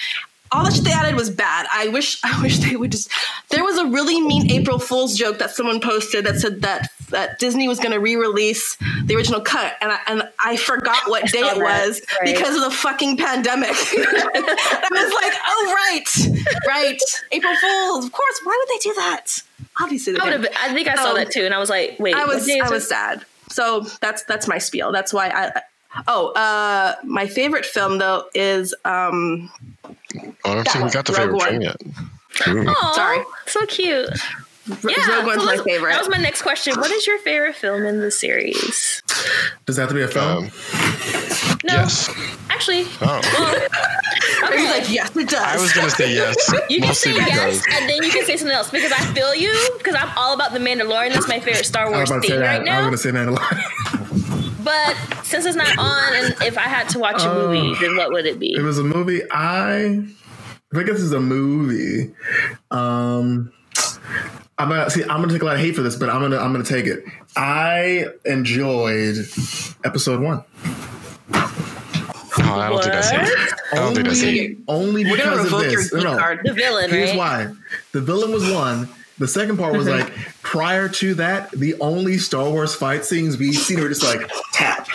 All the shit they added was bad. I wish I wish they would just... There was a really mean April Fool's joke that someone posted that said that, that Disney was going to re-release the original cut, and I, and I forgot what day it was right. because of the fucking pandemic. I was like, oh, right, right. April Fool's, of course. Why would they do that? Obviously they did. I think I saw um, that too, and I was like, wait. I was, I was sad. So that's that's my spiel. That's why I... Oh, uh, my favorite film, though, is... um. Oh, I don't think we got the favorite thing yet. Oh, sorry. So cute. R- yeah, Rogue One's so my favorite. That was my next question. What is your favorite film in the series? Does that have to be a film? Um, no. Yes. Actually. Oh. Well, okay. He's like, yes, it does. I was going to say yes. You can say yes, and then you can say something else because I feel you because I'm all about The Mandalorian. That's my favorite Star Wars thing right now. I was going to say Mandalorian. But since it's not on, and if I had to watch a movie, um, then what would it be? It was a movie. I, I guess it's a movie. Um, I'm gonna see. I'm gonna take a lot of hate for this, but I'm gonna I'm gonna take it. I enjoyed episode one. Oh, I don't what? think that's it. I don't only, think that's it. Only because of this. No, no. The villain. Here's right? why. The villain was one. The second part was like, prior to that, the only Star Wars fight scenes we've seen were just like tap,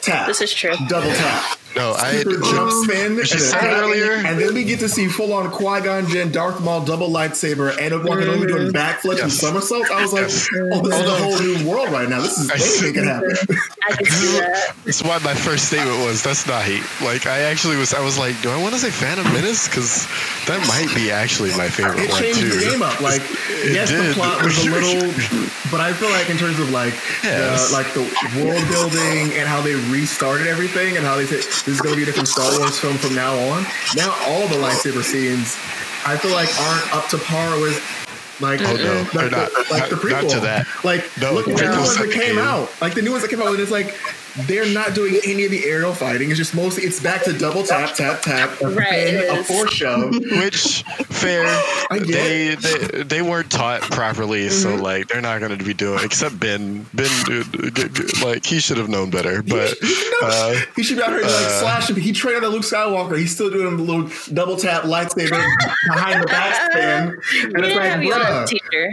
tap. This is true. Double tap. No, I jump um, spin. She said earlier, and then we get to see full on Qui-Gon Jinn, Darth Maul, double lightsaber, and Obi-Wan Kenobi doing backflips yes. and somersaults. I was like, yes. oh, this is a whole new world right now. This is anything can happen. I can see that. That's why my first statement was, "That's not hate." Like, I actually was, I was like, "Do I want to say Phantom Menace?" Because that might be actually my favorite it one too. It changed the game up. Like, it yes, did. The plot was a little, but I feel like in terms of like, yes. the, like the world building and how they restarted everything and how they said. This is going to be a different Star Wars film from now on. Now all the lightsaber scenes I feel like aren't up to par with like oh, no, the, not, the, like not, the prequel. Not to that. Like no, look at the new ones that came out. Like the new ones that came out, and it's like they're not doing any of the aerial fighting. It's just mostly it's back to double tap, tap, tap, right, and a four shove. Which fair, they, they they weren't taught properly, mm-hmm. so like they're not going to be doing. Except Ben, Ben, like he should have known better. But he should, uh, he should be out here uh, like slashing. He trained on Luke Skywalker. He's still doing the little double tap lightsaber behind the back spin. And it's like, bruh,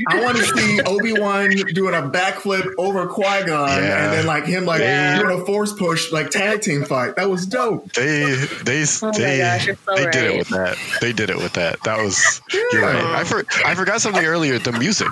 I want to see Obi-Wan doing a backflip over Qui-Gon, yeah. and then like him like. Yeah. Doing a force push like tag team fight. That was dope. They they oh they, gosh, so they right. did it with that. They did it with that. That was yeah. you're right. I for, I forgot something earlier. The music.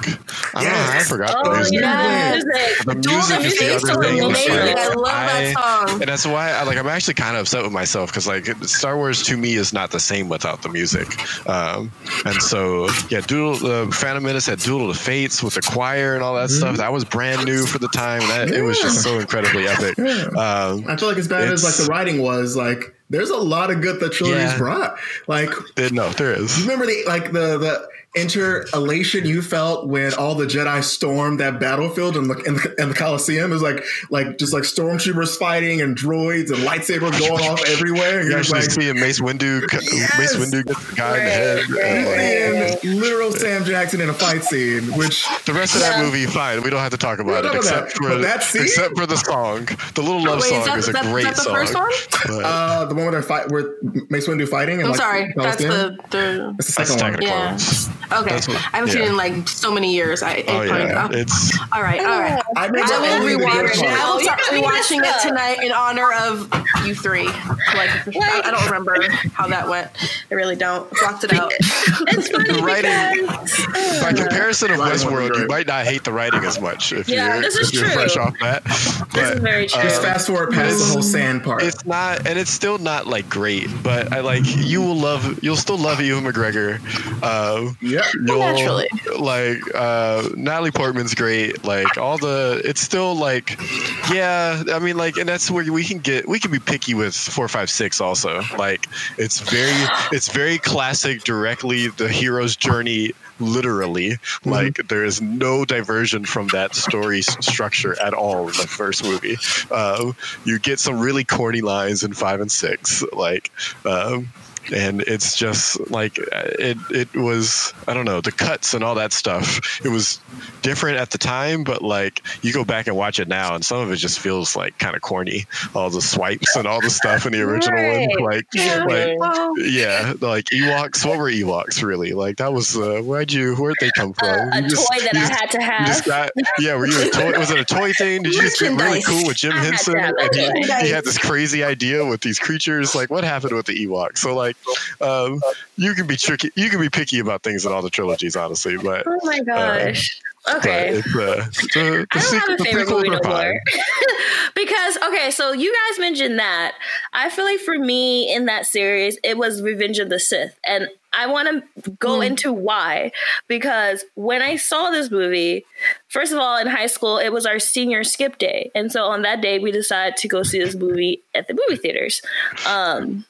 I don't know. I forgot oh, the music. Yes. The music is the other thing. Like, I love that song. I, and that's why I like. I'm actually kind of upset with myself because like Star Wars to me is not the same without the music. Um, and so yeah, Duel uh, Phantom Menace had Duel of the Fates with the choir and all that mm. stuff. That was brand new for the time. That yeah. it was just so incredibly epic. Yeah. Um, I feel like as bad as like the writing was, like there's a lot of good that trilogy's yeah. brought. Like, there, no, there is. You remember the like the the inter elation you felt when all the Jedi stormed that battlefield and the in the, in the Coliseum? It was like like just like stormtroopers fighting and droids and lightsabers going off everywhere. And you actually like, see Mace Windu, yes! Mace Windu gets the guy right. in the head. Right. Right. And literal Sam Jackson in a fight scene. Which the rest of that movie, fine, we don't have to talk about it except that. for that scene? except for the song. The little love oh, wait, song is, that, is a that, great is that the first song. One? Uh, the one where they fight, where Mace Windu fighting. And, I'm like, sorry, that's the, the that's the second one. Yeah. Okay, what, I haven't yeah. seen it in like so many years. I, oh yeah, oh. it's all right, all right. I, I will rewatch it. I will start rewatching it tonight in honor of you three. Like, like I, I don't remember how that went. I really don't. Blocked it out. It's funny the writing, because, by comparison of Westworld, you might not hate the writing as much if yeah, you're, this is if you're true. fresh off that. But, this is very true. Um, just fast forward past the whole sand part. It's not, and it's still not like great, but I like you will love. You'll still love Ewan McGregor. Uh, yeah. You'll, naturally. Like uh, Natalie Portman's great. Like all the, it's still like, yeah. I mean, like, and that's where we can get, we can be picky with four, five, six. Also, like, it's very, it's very classic. Directly, the hero's journey. Literally, mm-hmm. like there is no diversion from that story structure at all in the first movie. Um, you get some really corny lines in five and six, like. Um, And it's just like it. It was I don't know the cuts and all that stuff. It was different at the time, but like you go back and watch it now, and some of it just feels like kind of corny. All the swipes and all the stuff in the original right. one, like, yeah. like well, yeah, like Ewoks. What were Ewoks really? Like that was uh, where'd you where'd they come from? Uh, a just, toy that I just, had to have. Got, yeah, were you a toy? Was it a toy thing? Did you just get really cool with Jim Henson? And he, he had this crazy idea with these creatures. Like what happened with the Ewoks? So like. Um, you can be tricky. You can be picky about things in all the trilogies, honestly. But oh my gosh, uh, okay. It's, uh, the, the I don't sequ- have a favorite movie no more because okay. So you guys mentioned that. I feel like for me in that series, it was Revenge of the Sith, and I want to go mm. into why because when I saw this movie, first of all, in high school, it was our senior skip day, and so on that day, we decided to go see this movie at the movie theaters. Um,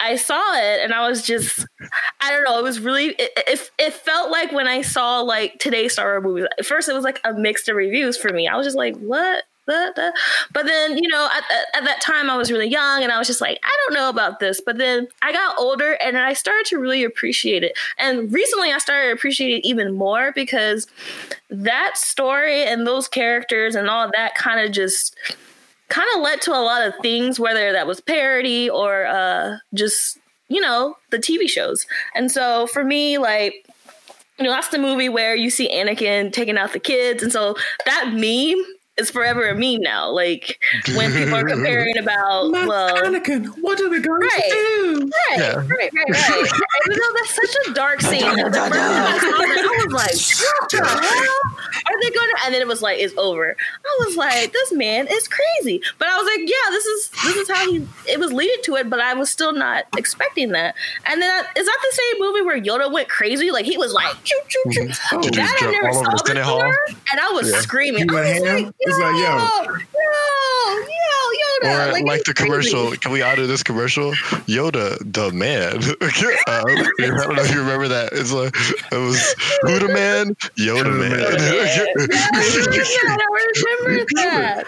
I saw it and I was just, I don't know. It was really, it, it, it felt like when I saw like today's Star Wars movies, at first it was like a mixed of reviews for me. I was just like, what? But then, you know, at, at that time I was really young and I was just like, I don't know about this. But then I got older and I started to really appreciate it. And recently I started appreciating it even more because that story and those characters and all that kind of just kind of led to a lot of things, whether that was parody or uh, just, you know, the T V shows. And so for me, like, you know, that's the movie where you see Anakin taking out the kids. And so that meme is forever a meme now. Like when people are comparing about, Matt well, Anakin, what are we going right, to do? Right, yeah. right, right, right. Even though that's such a dark scene. I, don't, I, don't, I, don't. I was like, what the hell? Are they going to? And then it was like, it's over. I was like, this man is crazy. But I was like, yeah, this is this is how he. It was leading to it, but I was still not expecting that. And then I, is that the same movie where Yoda went crazy? Like he was like, choo, choo, choo. Oh, that I never saw before, and I was yeah. screaming. I was like, yo, yo, yo, yo, yo. Yoda. Or like, like the crazy. commercial. Can we auto this commercial? Yoda, the man. um, I don't know if you remember that. It's like, it was who the man? Yoda man. Yeah, I remember that.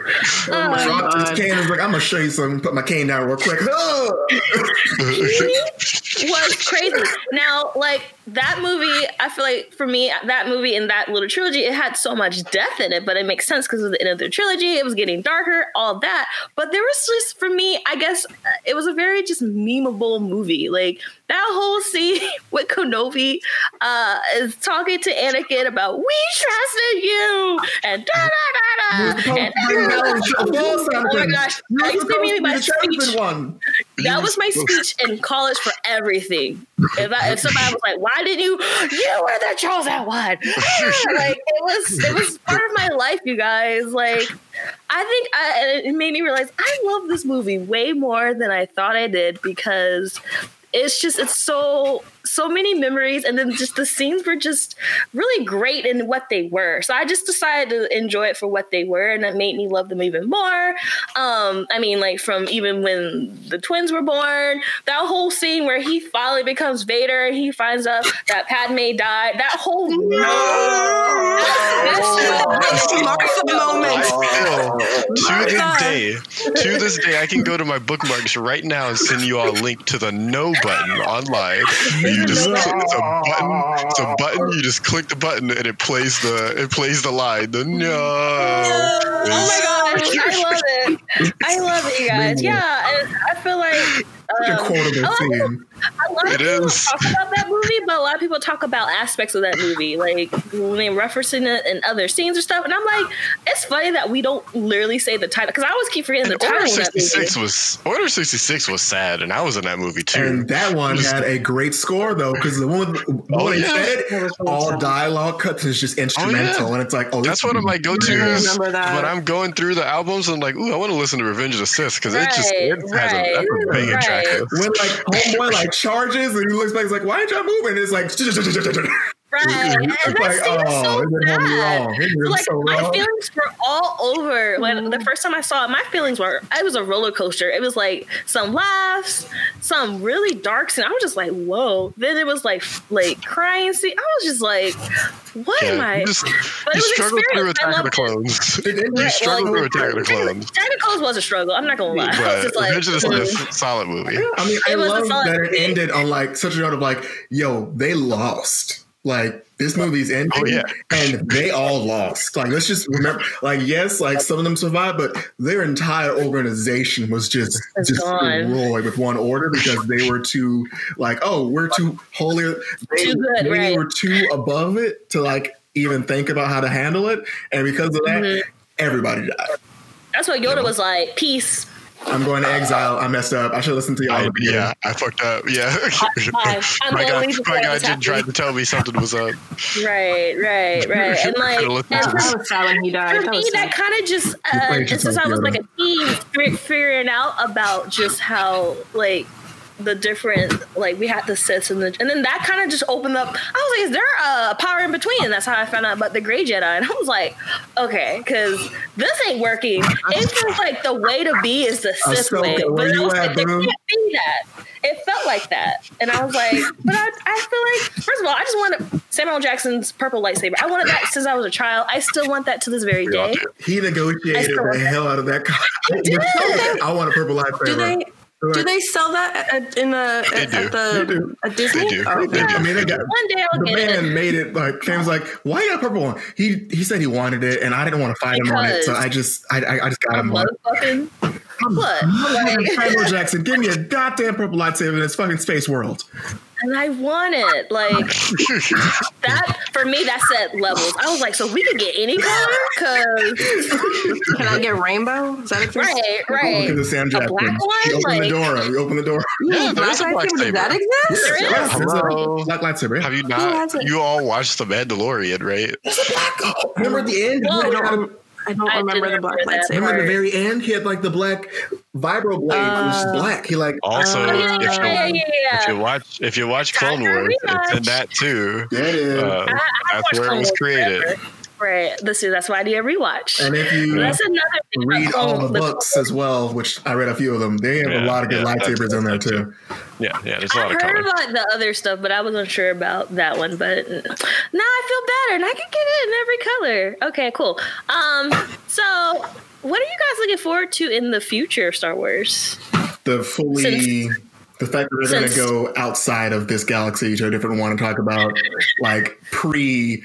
Um, I cane, I was like, I'm going to show you something. Put my cane down real quick. Oh. He was crazy. Now, like, that movie, I feel like for me, that movie and that little trilogy, it had so much death in it, but it makes sense because of the end of the trilogy, it was getting darker, all that. But there was just, for me, I guess it was a very just memeable movie. Like, that whole scene with Kenobi uh, is talking to Anakin about, we trusted you, and da-da-da-da, and da-da-da-da. Oh my gosh, that used to be my speech. That was my speech in college for everything. If, I, if somebody was like, why didn't you? You were the chosen one. Like, it was, it was part of my life, you guys. Like, I think I, it made me realize I love this movie way more than I thought I did, because it's just, it's so, so many memories. And then just the scenes were just really great in what they were. So I just decided to enjoy it for what they were. And that made me love them even more. Um, I mean, like, from even when the twins were born, that whole scene where he finally becomes Vader and he finds out that Padme died, that whole no! moment. To this day, to this day, I can go to my bookmarks right now and send you all a link to the no button online. You just click, it's a button. It's a button. You just click the button, and it plays the it plays the line. The no. Oh my gosh, I love it. I love it, you guys. Yeah, and I feel like. Um, a lot people, a lot it of people is. talk about that movie, but a lot of people talk about aspects of that movie, like when they're referencing it in other scenes or stuff. And I'm like, it's funny that we don't literally say the title, because I always keep forgetting and the Order title. sixty-six that was Order sixty-six was sad, and I was in that movie too. And that one was, had a great score though, because the one oh, yeah. said all dialogue cuts is just instrumental, oh, yeah. and it's like, oh, that's one of my go-tos when I'm going through the albums. I'm like, ooh, I want to listen to Revenge of the Sith because right, it just it has right, a, a banging right. track. When like homeboy like charges and he looks back, he's like, "Why aren't y'all moving?" And it's like, right, and it's that like, scene oh, so it sad. It so, like so my feelings were all over when the first time I saw it. My feelings were it was a roller coaster. It was like some laughs, some really dark scene. I was just like, "Whoa!" Then it was like like crying scene. I was just like, "What yeah, am I?" You just, but you it was struggled through Attack of the Clones. It. You right, struggled like, through Attack of the Clones. Attack of the Clones was a struggle. I'm not gonna lie. Right. I was just like, Revenge of the Sith, solid movie. I mean, I love that movie. It ended on like such a note of like, "Yo, they lost." Like, this movie's ending, oh, yeah. and they all lost. Like, let's just remember, like, yes, like, some of them survived, but their entire organization was just, just destroyed with one order because they were too, like, oh, we're too holier. They, too good, they right. were too above it to, like, even think about how to handle it. And because of that, mm-hmm. everybody died. That's what Yoda yeah. was like, peace. I'm going to exile. I messed up. I should listen to y'all. I, yeah, I fucked up. Yeah. I, I'm my guy, my guy did try to tell me something was up. Right, right, right. And like, and that was sad when he died. For me, that kind of just, uh, just since I was like a teen, figuring out about just how, like, the different, like, we had the Sith and the, and then that kind of just opened up. I was like, is there a power in between? And that's how I found out about the Grey Jedi. And I was like, okay, because this ain't working. It feels like the way to be is the Sith way. But I was like, there can't be that. It felt like that. And I was like, but I, I feel like, first of all, I just wanted Samuel Jackson's purple lightsaber. I wanted that since I was a child. I still want that to this very day. He negotiated the hell out of that contract. He did. I want a purple lightsaber. Do they Do they sell that at, in a, at, at the at Disney? They do. Oh, they yeah. do. I mean, they got, one day I'll the get man it. made it like Cam was like, "Why you got a purple one?" He he said he wanted it, and I didn't want to fight because him on it, so I just I I, I just got him on it. What? Samuel Jackson, give me a goddamn purple lightsaber in this fucking space world. And I want it. Like, that, for me, that set levels. I was like, so we can get any color? Because can I get rainbow? Is that a thing? Right, right. Oh, Sam a black one? You open like, the door. You open the door. Yeah, there is a black lightsaber. Does that exist? There is. Hello. Black lightsaber. Have you not? You all watched The Mandalorian, right? There's a black oh, remember at the end? Well, no. I don't I remember the black lightsaber. Remember at the very end, he had like the black vibro blade, uh, which is black. He like also uh, yeah, if, you, yeah, yeah, yeah. if you watch if you watch Clone Wars, it's in that too. Yeah, uh, I, I that's where Clone it was Wars created. Forever. incorporate the series. That's why I did a rewatch. And if you that's another read all the books as well, which I read a few of them, they have yeah, a lot of good yeah, lightsabers in there too. Yeah, yeah, there's a lot I of heard comments. About the other stuff, but I was unsure about that one. But now I feel better, and I can get it in every color. Okay, cool. Um, so what are you guys looking forward to in the future of Star Wars? The fully... Since- The fact that we're going to go outside of this galaxy to a different one and talk about like pre-Jedi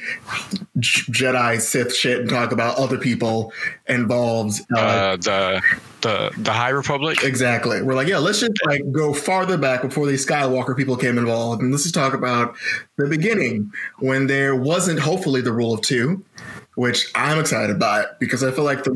Sith shit and talk about other people involved. Uh, uh, the the the High Republic. Exactly. We're like, yeah, let's just like go farther back before these Skywalker people came involved, and let's just talk about the beginning when there wasn't hopefully the rule of two. Which I'm excited by because I feel like the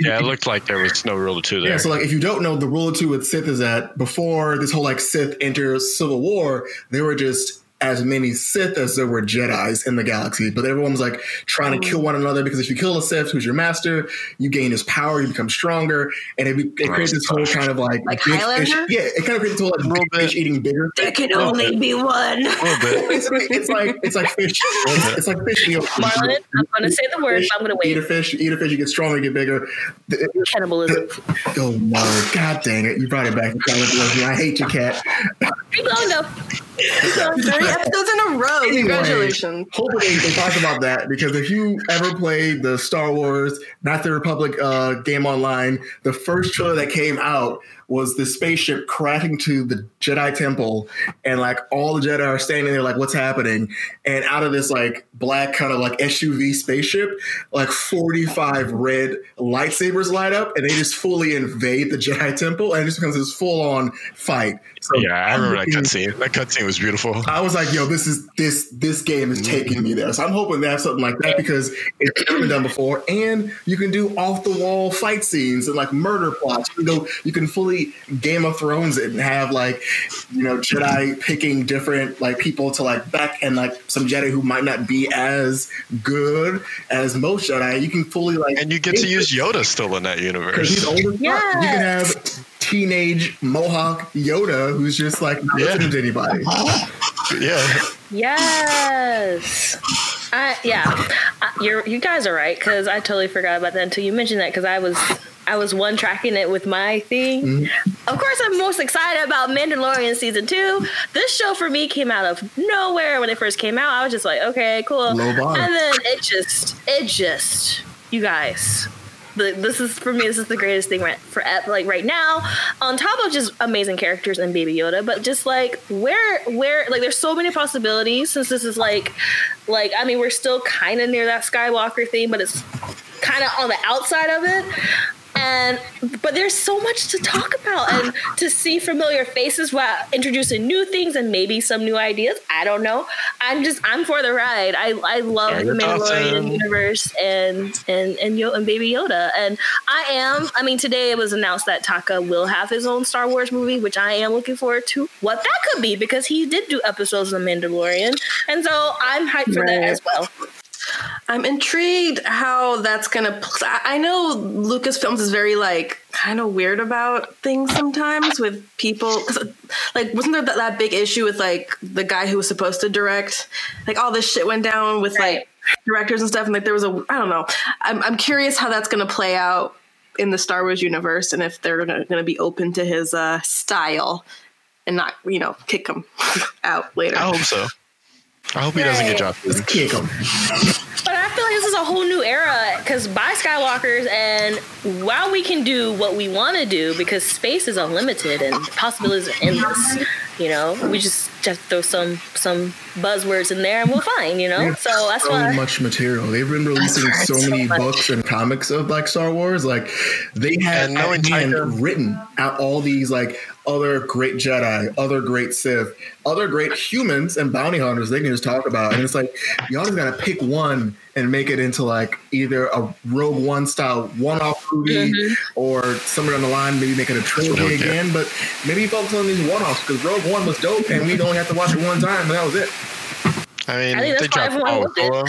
yeah, it looked like there was no rule of two there. Yeah, so like if you don't know, the rule of two with Sith is that before this whole like Sith enters Civil War, there were just as many Sith as there were Jedis in the galaxy, but everyone was like trying to kill one another because if you kill a Sith who's your master, you gain his power, you become stronger, and it, it creates this whole kind of like, like bitch, yeah, it kind of creates this whole like fish eating bigger. There can only bit. be one. it's, it's like it's like fish. It's like fish. You know, Marlon, I'm gonna say the word. Fish, but I'm gonna wait. Eat a fish. Eat a fish. You get stronger. You get bigger. Cannibalism. Oh my god, dang it! You brought it back. I hate your cat. Keep going though. Three episodes in a row. Anyway, congratulations. Hopefully they talk about that because if you ever played the Star Wars, Not the Republic uh, game online, the first trailer that came out was the spaceship crashing to the Jedi Temple, and like all the Jedi are standing there like, what's happening? And out of this like black kind of like S U V spaceship, like forty-five red lightsabers light up, and they just fully invade the Jedi Temple, and it just becomes this full-on fight. So yeah, I remember that cutscene. That cutscene was beautiful. I was like, yo, this is this this game is taking me there. So I'm hoping they have something like that because it's never been done before, and you can do off-the-wall fight scenes and like murder plots. You know, you can fully Game of Thrones and have like, you know, Jedi picking different like people to like back, and like some Jedi who might not be as good as most Jedi. You can fully like, and you get to use Yoda still in that universe. He's older. Yes. You can have teenage Mohawk Yoda who's just like not yeah. listening to anybody. yeah. Yes. I, yeah. I, you're, you guys are right because I totally forgot about that until you mentioned that because I was. I was one tracking it with my thing. Mm-hmm. Of course, I'm most excited about Mandalorian season two. This show for me came out of nowhere when it first came out. I was just like, okay, cool. No and then it just, it just, you guys, the, this is for me. This is the greatest thing right, for like right now. On top of just amazing characters and Baby Yoda, but just like where, where, like there's so many possibilities since this is like, like I mean, we're still kind of near that Skywalker thing, but it's kind of on the outside of it. And but there's so much to talk about and to see familiar faces while introducing new things and maybe some new ideas. I don't know. I'm just I'm for the ride. I I love yeah, the Mandalorian awesome. universe and and and, Yo- and Baby Yoda. And I am. I mean, today it was announced that Taka will have his own Star Wars movie, which I am looking forward to. What that could be because he did do episodes of The Mandalorian, and so I'm hyped for right. that as well. I'm intrigued how that's going to... I know Lucasfilms is very, like, kind of weird about things sometimes with people. Cause, like, wasn't there that, that big issue with, like, the guy who was supposed to direct? Like, all this shit went down with, right. like, directors and stuff. And, like, there was a... I don't know. I'm, I'm curious how that's going to play out in the Star Wars universe and if they're going to be open to his uh, style and not, you know, kick him out later. I hope so. I hope he right. doesn't get dropped. Let's kick him. But I feel like this is a whole new era because by Skywalkers, and while we can do what we want to do because space is unlimited and possibilities are endless, you know, we just just throw some some buzzwords in there and we're fine, you know. There's so that's so why much material. They've been releasing so, so many much. books and comics of like Star Wars. Like they had no intent written out all these like. Other great Jedi, other great Sith, other great humans and bounty hunters they can just talk about. And it's like, y'all just gotta pick one and make it into like either a Rogue One style one-off movie mm-hmm. or somewhere down the line, maybe make it a trilogy again. But maybe focus on these one-offs because Rogue One was dope and we'd only have to watch it one time and that was it. I mean, I think they dropped the ball with Solo.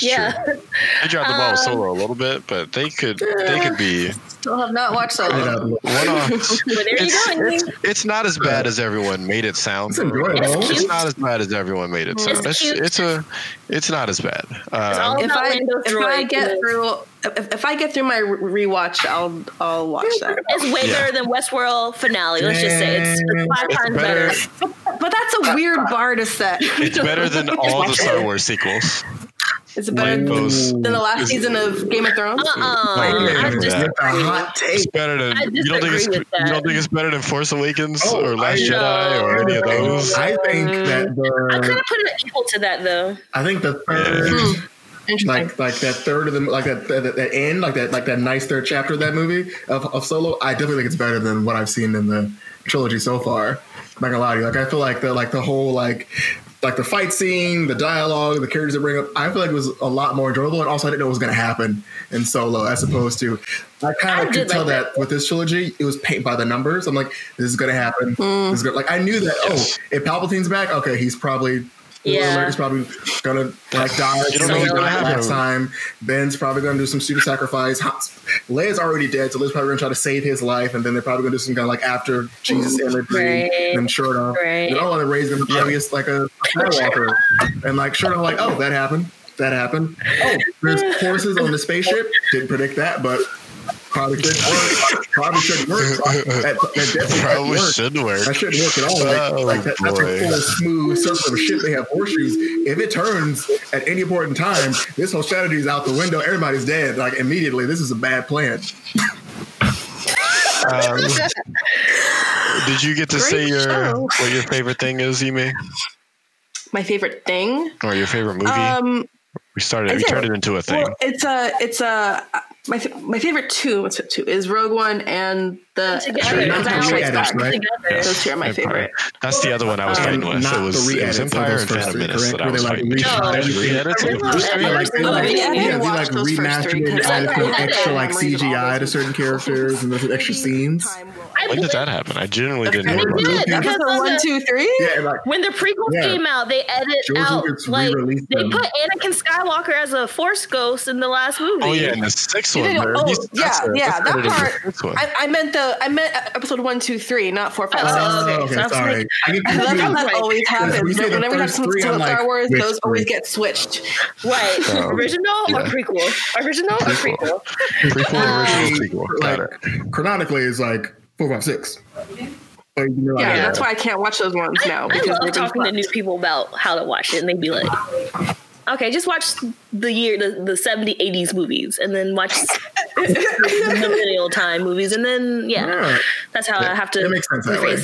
yeah. True. They dropped the ball with um, Solo a little bit, but they could, yeah. they could be... still have not watched that one. It's not as bad as everyone made it sound. It's, it's, it's not as bad as everyone made it sound. It's, it's, it's a. It's not as bad. Uh, if I if I get through if, if I get through my rewatch, I'll I'll watch that. It's way better yeah. than Westworld finale. Let's just say it's, it's five it's times better. better. But that's a weird bar to set. It's better than all the Star Wars sequels. Is it better than, than the last season of Game of Thrones? Uh-uh. I just It's better than I you don't think it's you don't think it's better than Force Awakens oh, or Last I, Jedi no, or any of those? I think that the I could have put an equal to that though. I think the third yeah. Like like that third of them, like that, that that end, like that like that nice third chapter of that movie of, of Solo, I definitely think it's better than what I've seen in the trilogy so far. I'm not gonna lie to you. Like I feel like the like the whole like like the fight scene, the dialogue, the characters they bring up, I feel like it was a lot more enjoyable. And also I didn't know what was going to happen in Solo as opposed to, I kind of could tell like that. that with this trilogy, it was paint by the numbers. I'm like, this is going to happen. Mm. This is gonna, like, I knew that, yes. oh, if Palpatine's back, okay, he's probably, yeah. he's probably going to like die. You don't know what's going to happen next time. Ben's probably going to do some pseudo sacrifice. Leia's already dead, so Leia's probably going to try to save his life. And then they're probably going to do some kind of like after Jesus energy. Right. And then sure enough, right. they don't want to raise him as like a Skywalker. And like, sure enough, like, oh, that happened. That happened. Oh, there's forces on the spaceship. Didn't predict that, but probably should work. Probably should work. That, that probably work. should work. That shouldn't work at all. Oh, like, like that, that's a full smooth circle of shit. They have horseshoes. If it turns at any point in time, this whole strategy is out the window. Everybody's dead. Like immediately, this is a bad plan. um, did you get to Great say your show. what your favorite thing is, Yimei? My favorite thing, or your favorite movie? Um, we started. We turned it into a thing. Well, it's a. It's a. My th- my favorite two, two is Rogue One and the together. Empire Strikes re-edits, Back. Right? Yes. Those two are my Empire. favorite. That's the other one I was um, fighting with. It was, it was Empire and Phantom Menace that I was fighting with. There's re-edits of the first three. Yeah, they like remastered and added extra like C G I to certain characters and those extra scenes. When did that happen? I genuinely didn't know about that. Because of one, two, three? When the prequels came out, they edited out like they put Anakin Skywalker as a Force ghost in the last movie. Oh yeah, in the sixth one. Oh yeah, yeah, that part. I meant the. I meant episode one, two, three, not four, five, oh, six. Okay, so okay, sorry. I, like, I, I love how that always happens. So whenever we have something to do with Star Wars, those three. always get switched. Right. Um, original yeah. or prequel? Original or prequel? Prequel, original, prequel. Got it. Chronically, it's like four, five, six. Like, yeah, like, yeah, that's why I can't watch those ones I, now. I love talking to new people about how to watch it, and they'd be like, okay, just watch the year, the, the seventies, eighties movies, and then watch the millennial time movies, and then, yeah, yeah. that's how yeah. I have to. It makes sense that way.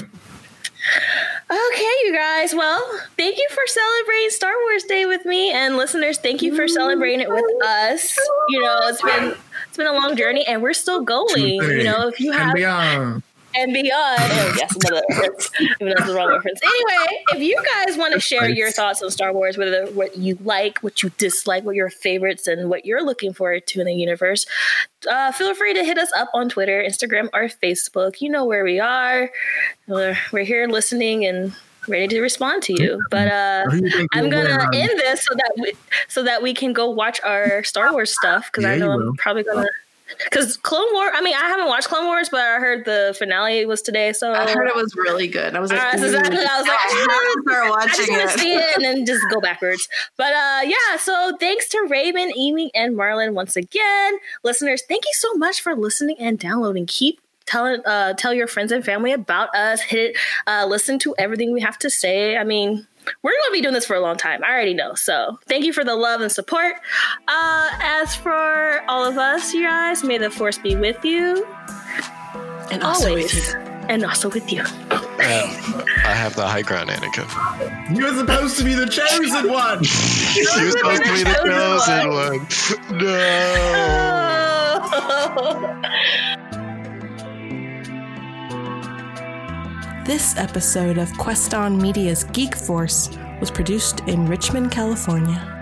Okay, you guys, well, thank you for celebrating Star Wars Day with me, and listeners, thank you for celebrating it with us. You know, it's been it's been a long journey, and we're still going. You know, if you have... And beyond. And beyond. Oh, yes, another reference. Even though it's the wrong reference. Anyway, if you guys want to share your thoughts on Star Wars, whether what you like, what you dislike, what your favorites, and what you're looking forward to in the universe, uh, feel free to hit us up on Twitter, Instagram, or Facebook. You know where we are. We're, we're here listening and ready to respond to you. But uh, I'm gonna end this so that we, so that we can go watch our Star Wars stuff because yeah, I know I'm probably gonna. Because Clone Wars, I mean, I haven't watched Clone Wars, but I heard the finale was today, so I heard it was really good. I was like, uh, so exactly. I was like, I, I, I, I just want to see it and then just go backwards. But uh, yeah, so thanks to Raven, Amy, and Marlon once again, listeners. Thank you so much for listening and downloading. Keep. Tell uh, tell your friends and family about us. Hit it. Uh, listen to everything we have to say. I mean, we're going to be doing this for a long time. I already know. So thank you for the love and support. Uh, as for all of us, you guys, may the force be with you. And also always. With you. And also with you. Um, I have the high ground, Anakin. You're supposed to be the chosen one. You're supposed to be the chosen one. one. No. Oh. This episode of Queston Media's Geek Force was produced in Richmond, California.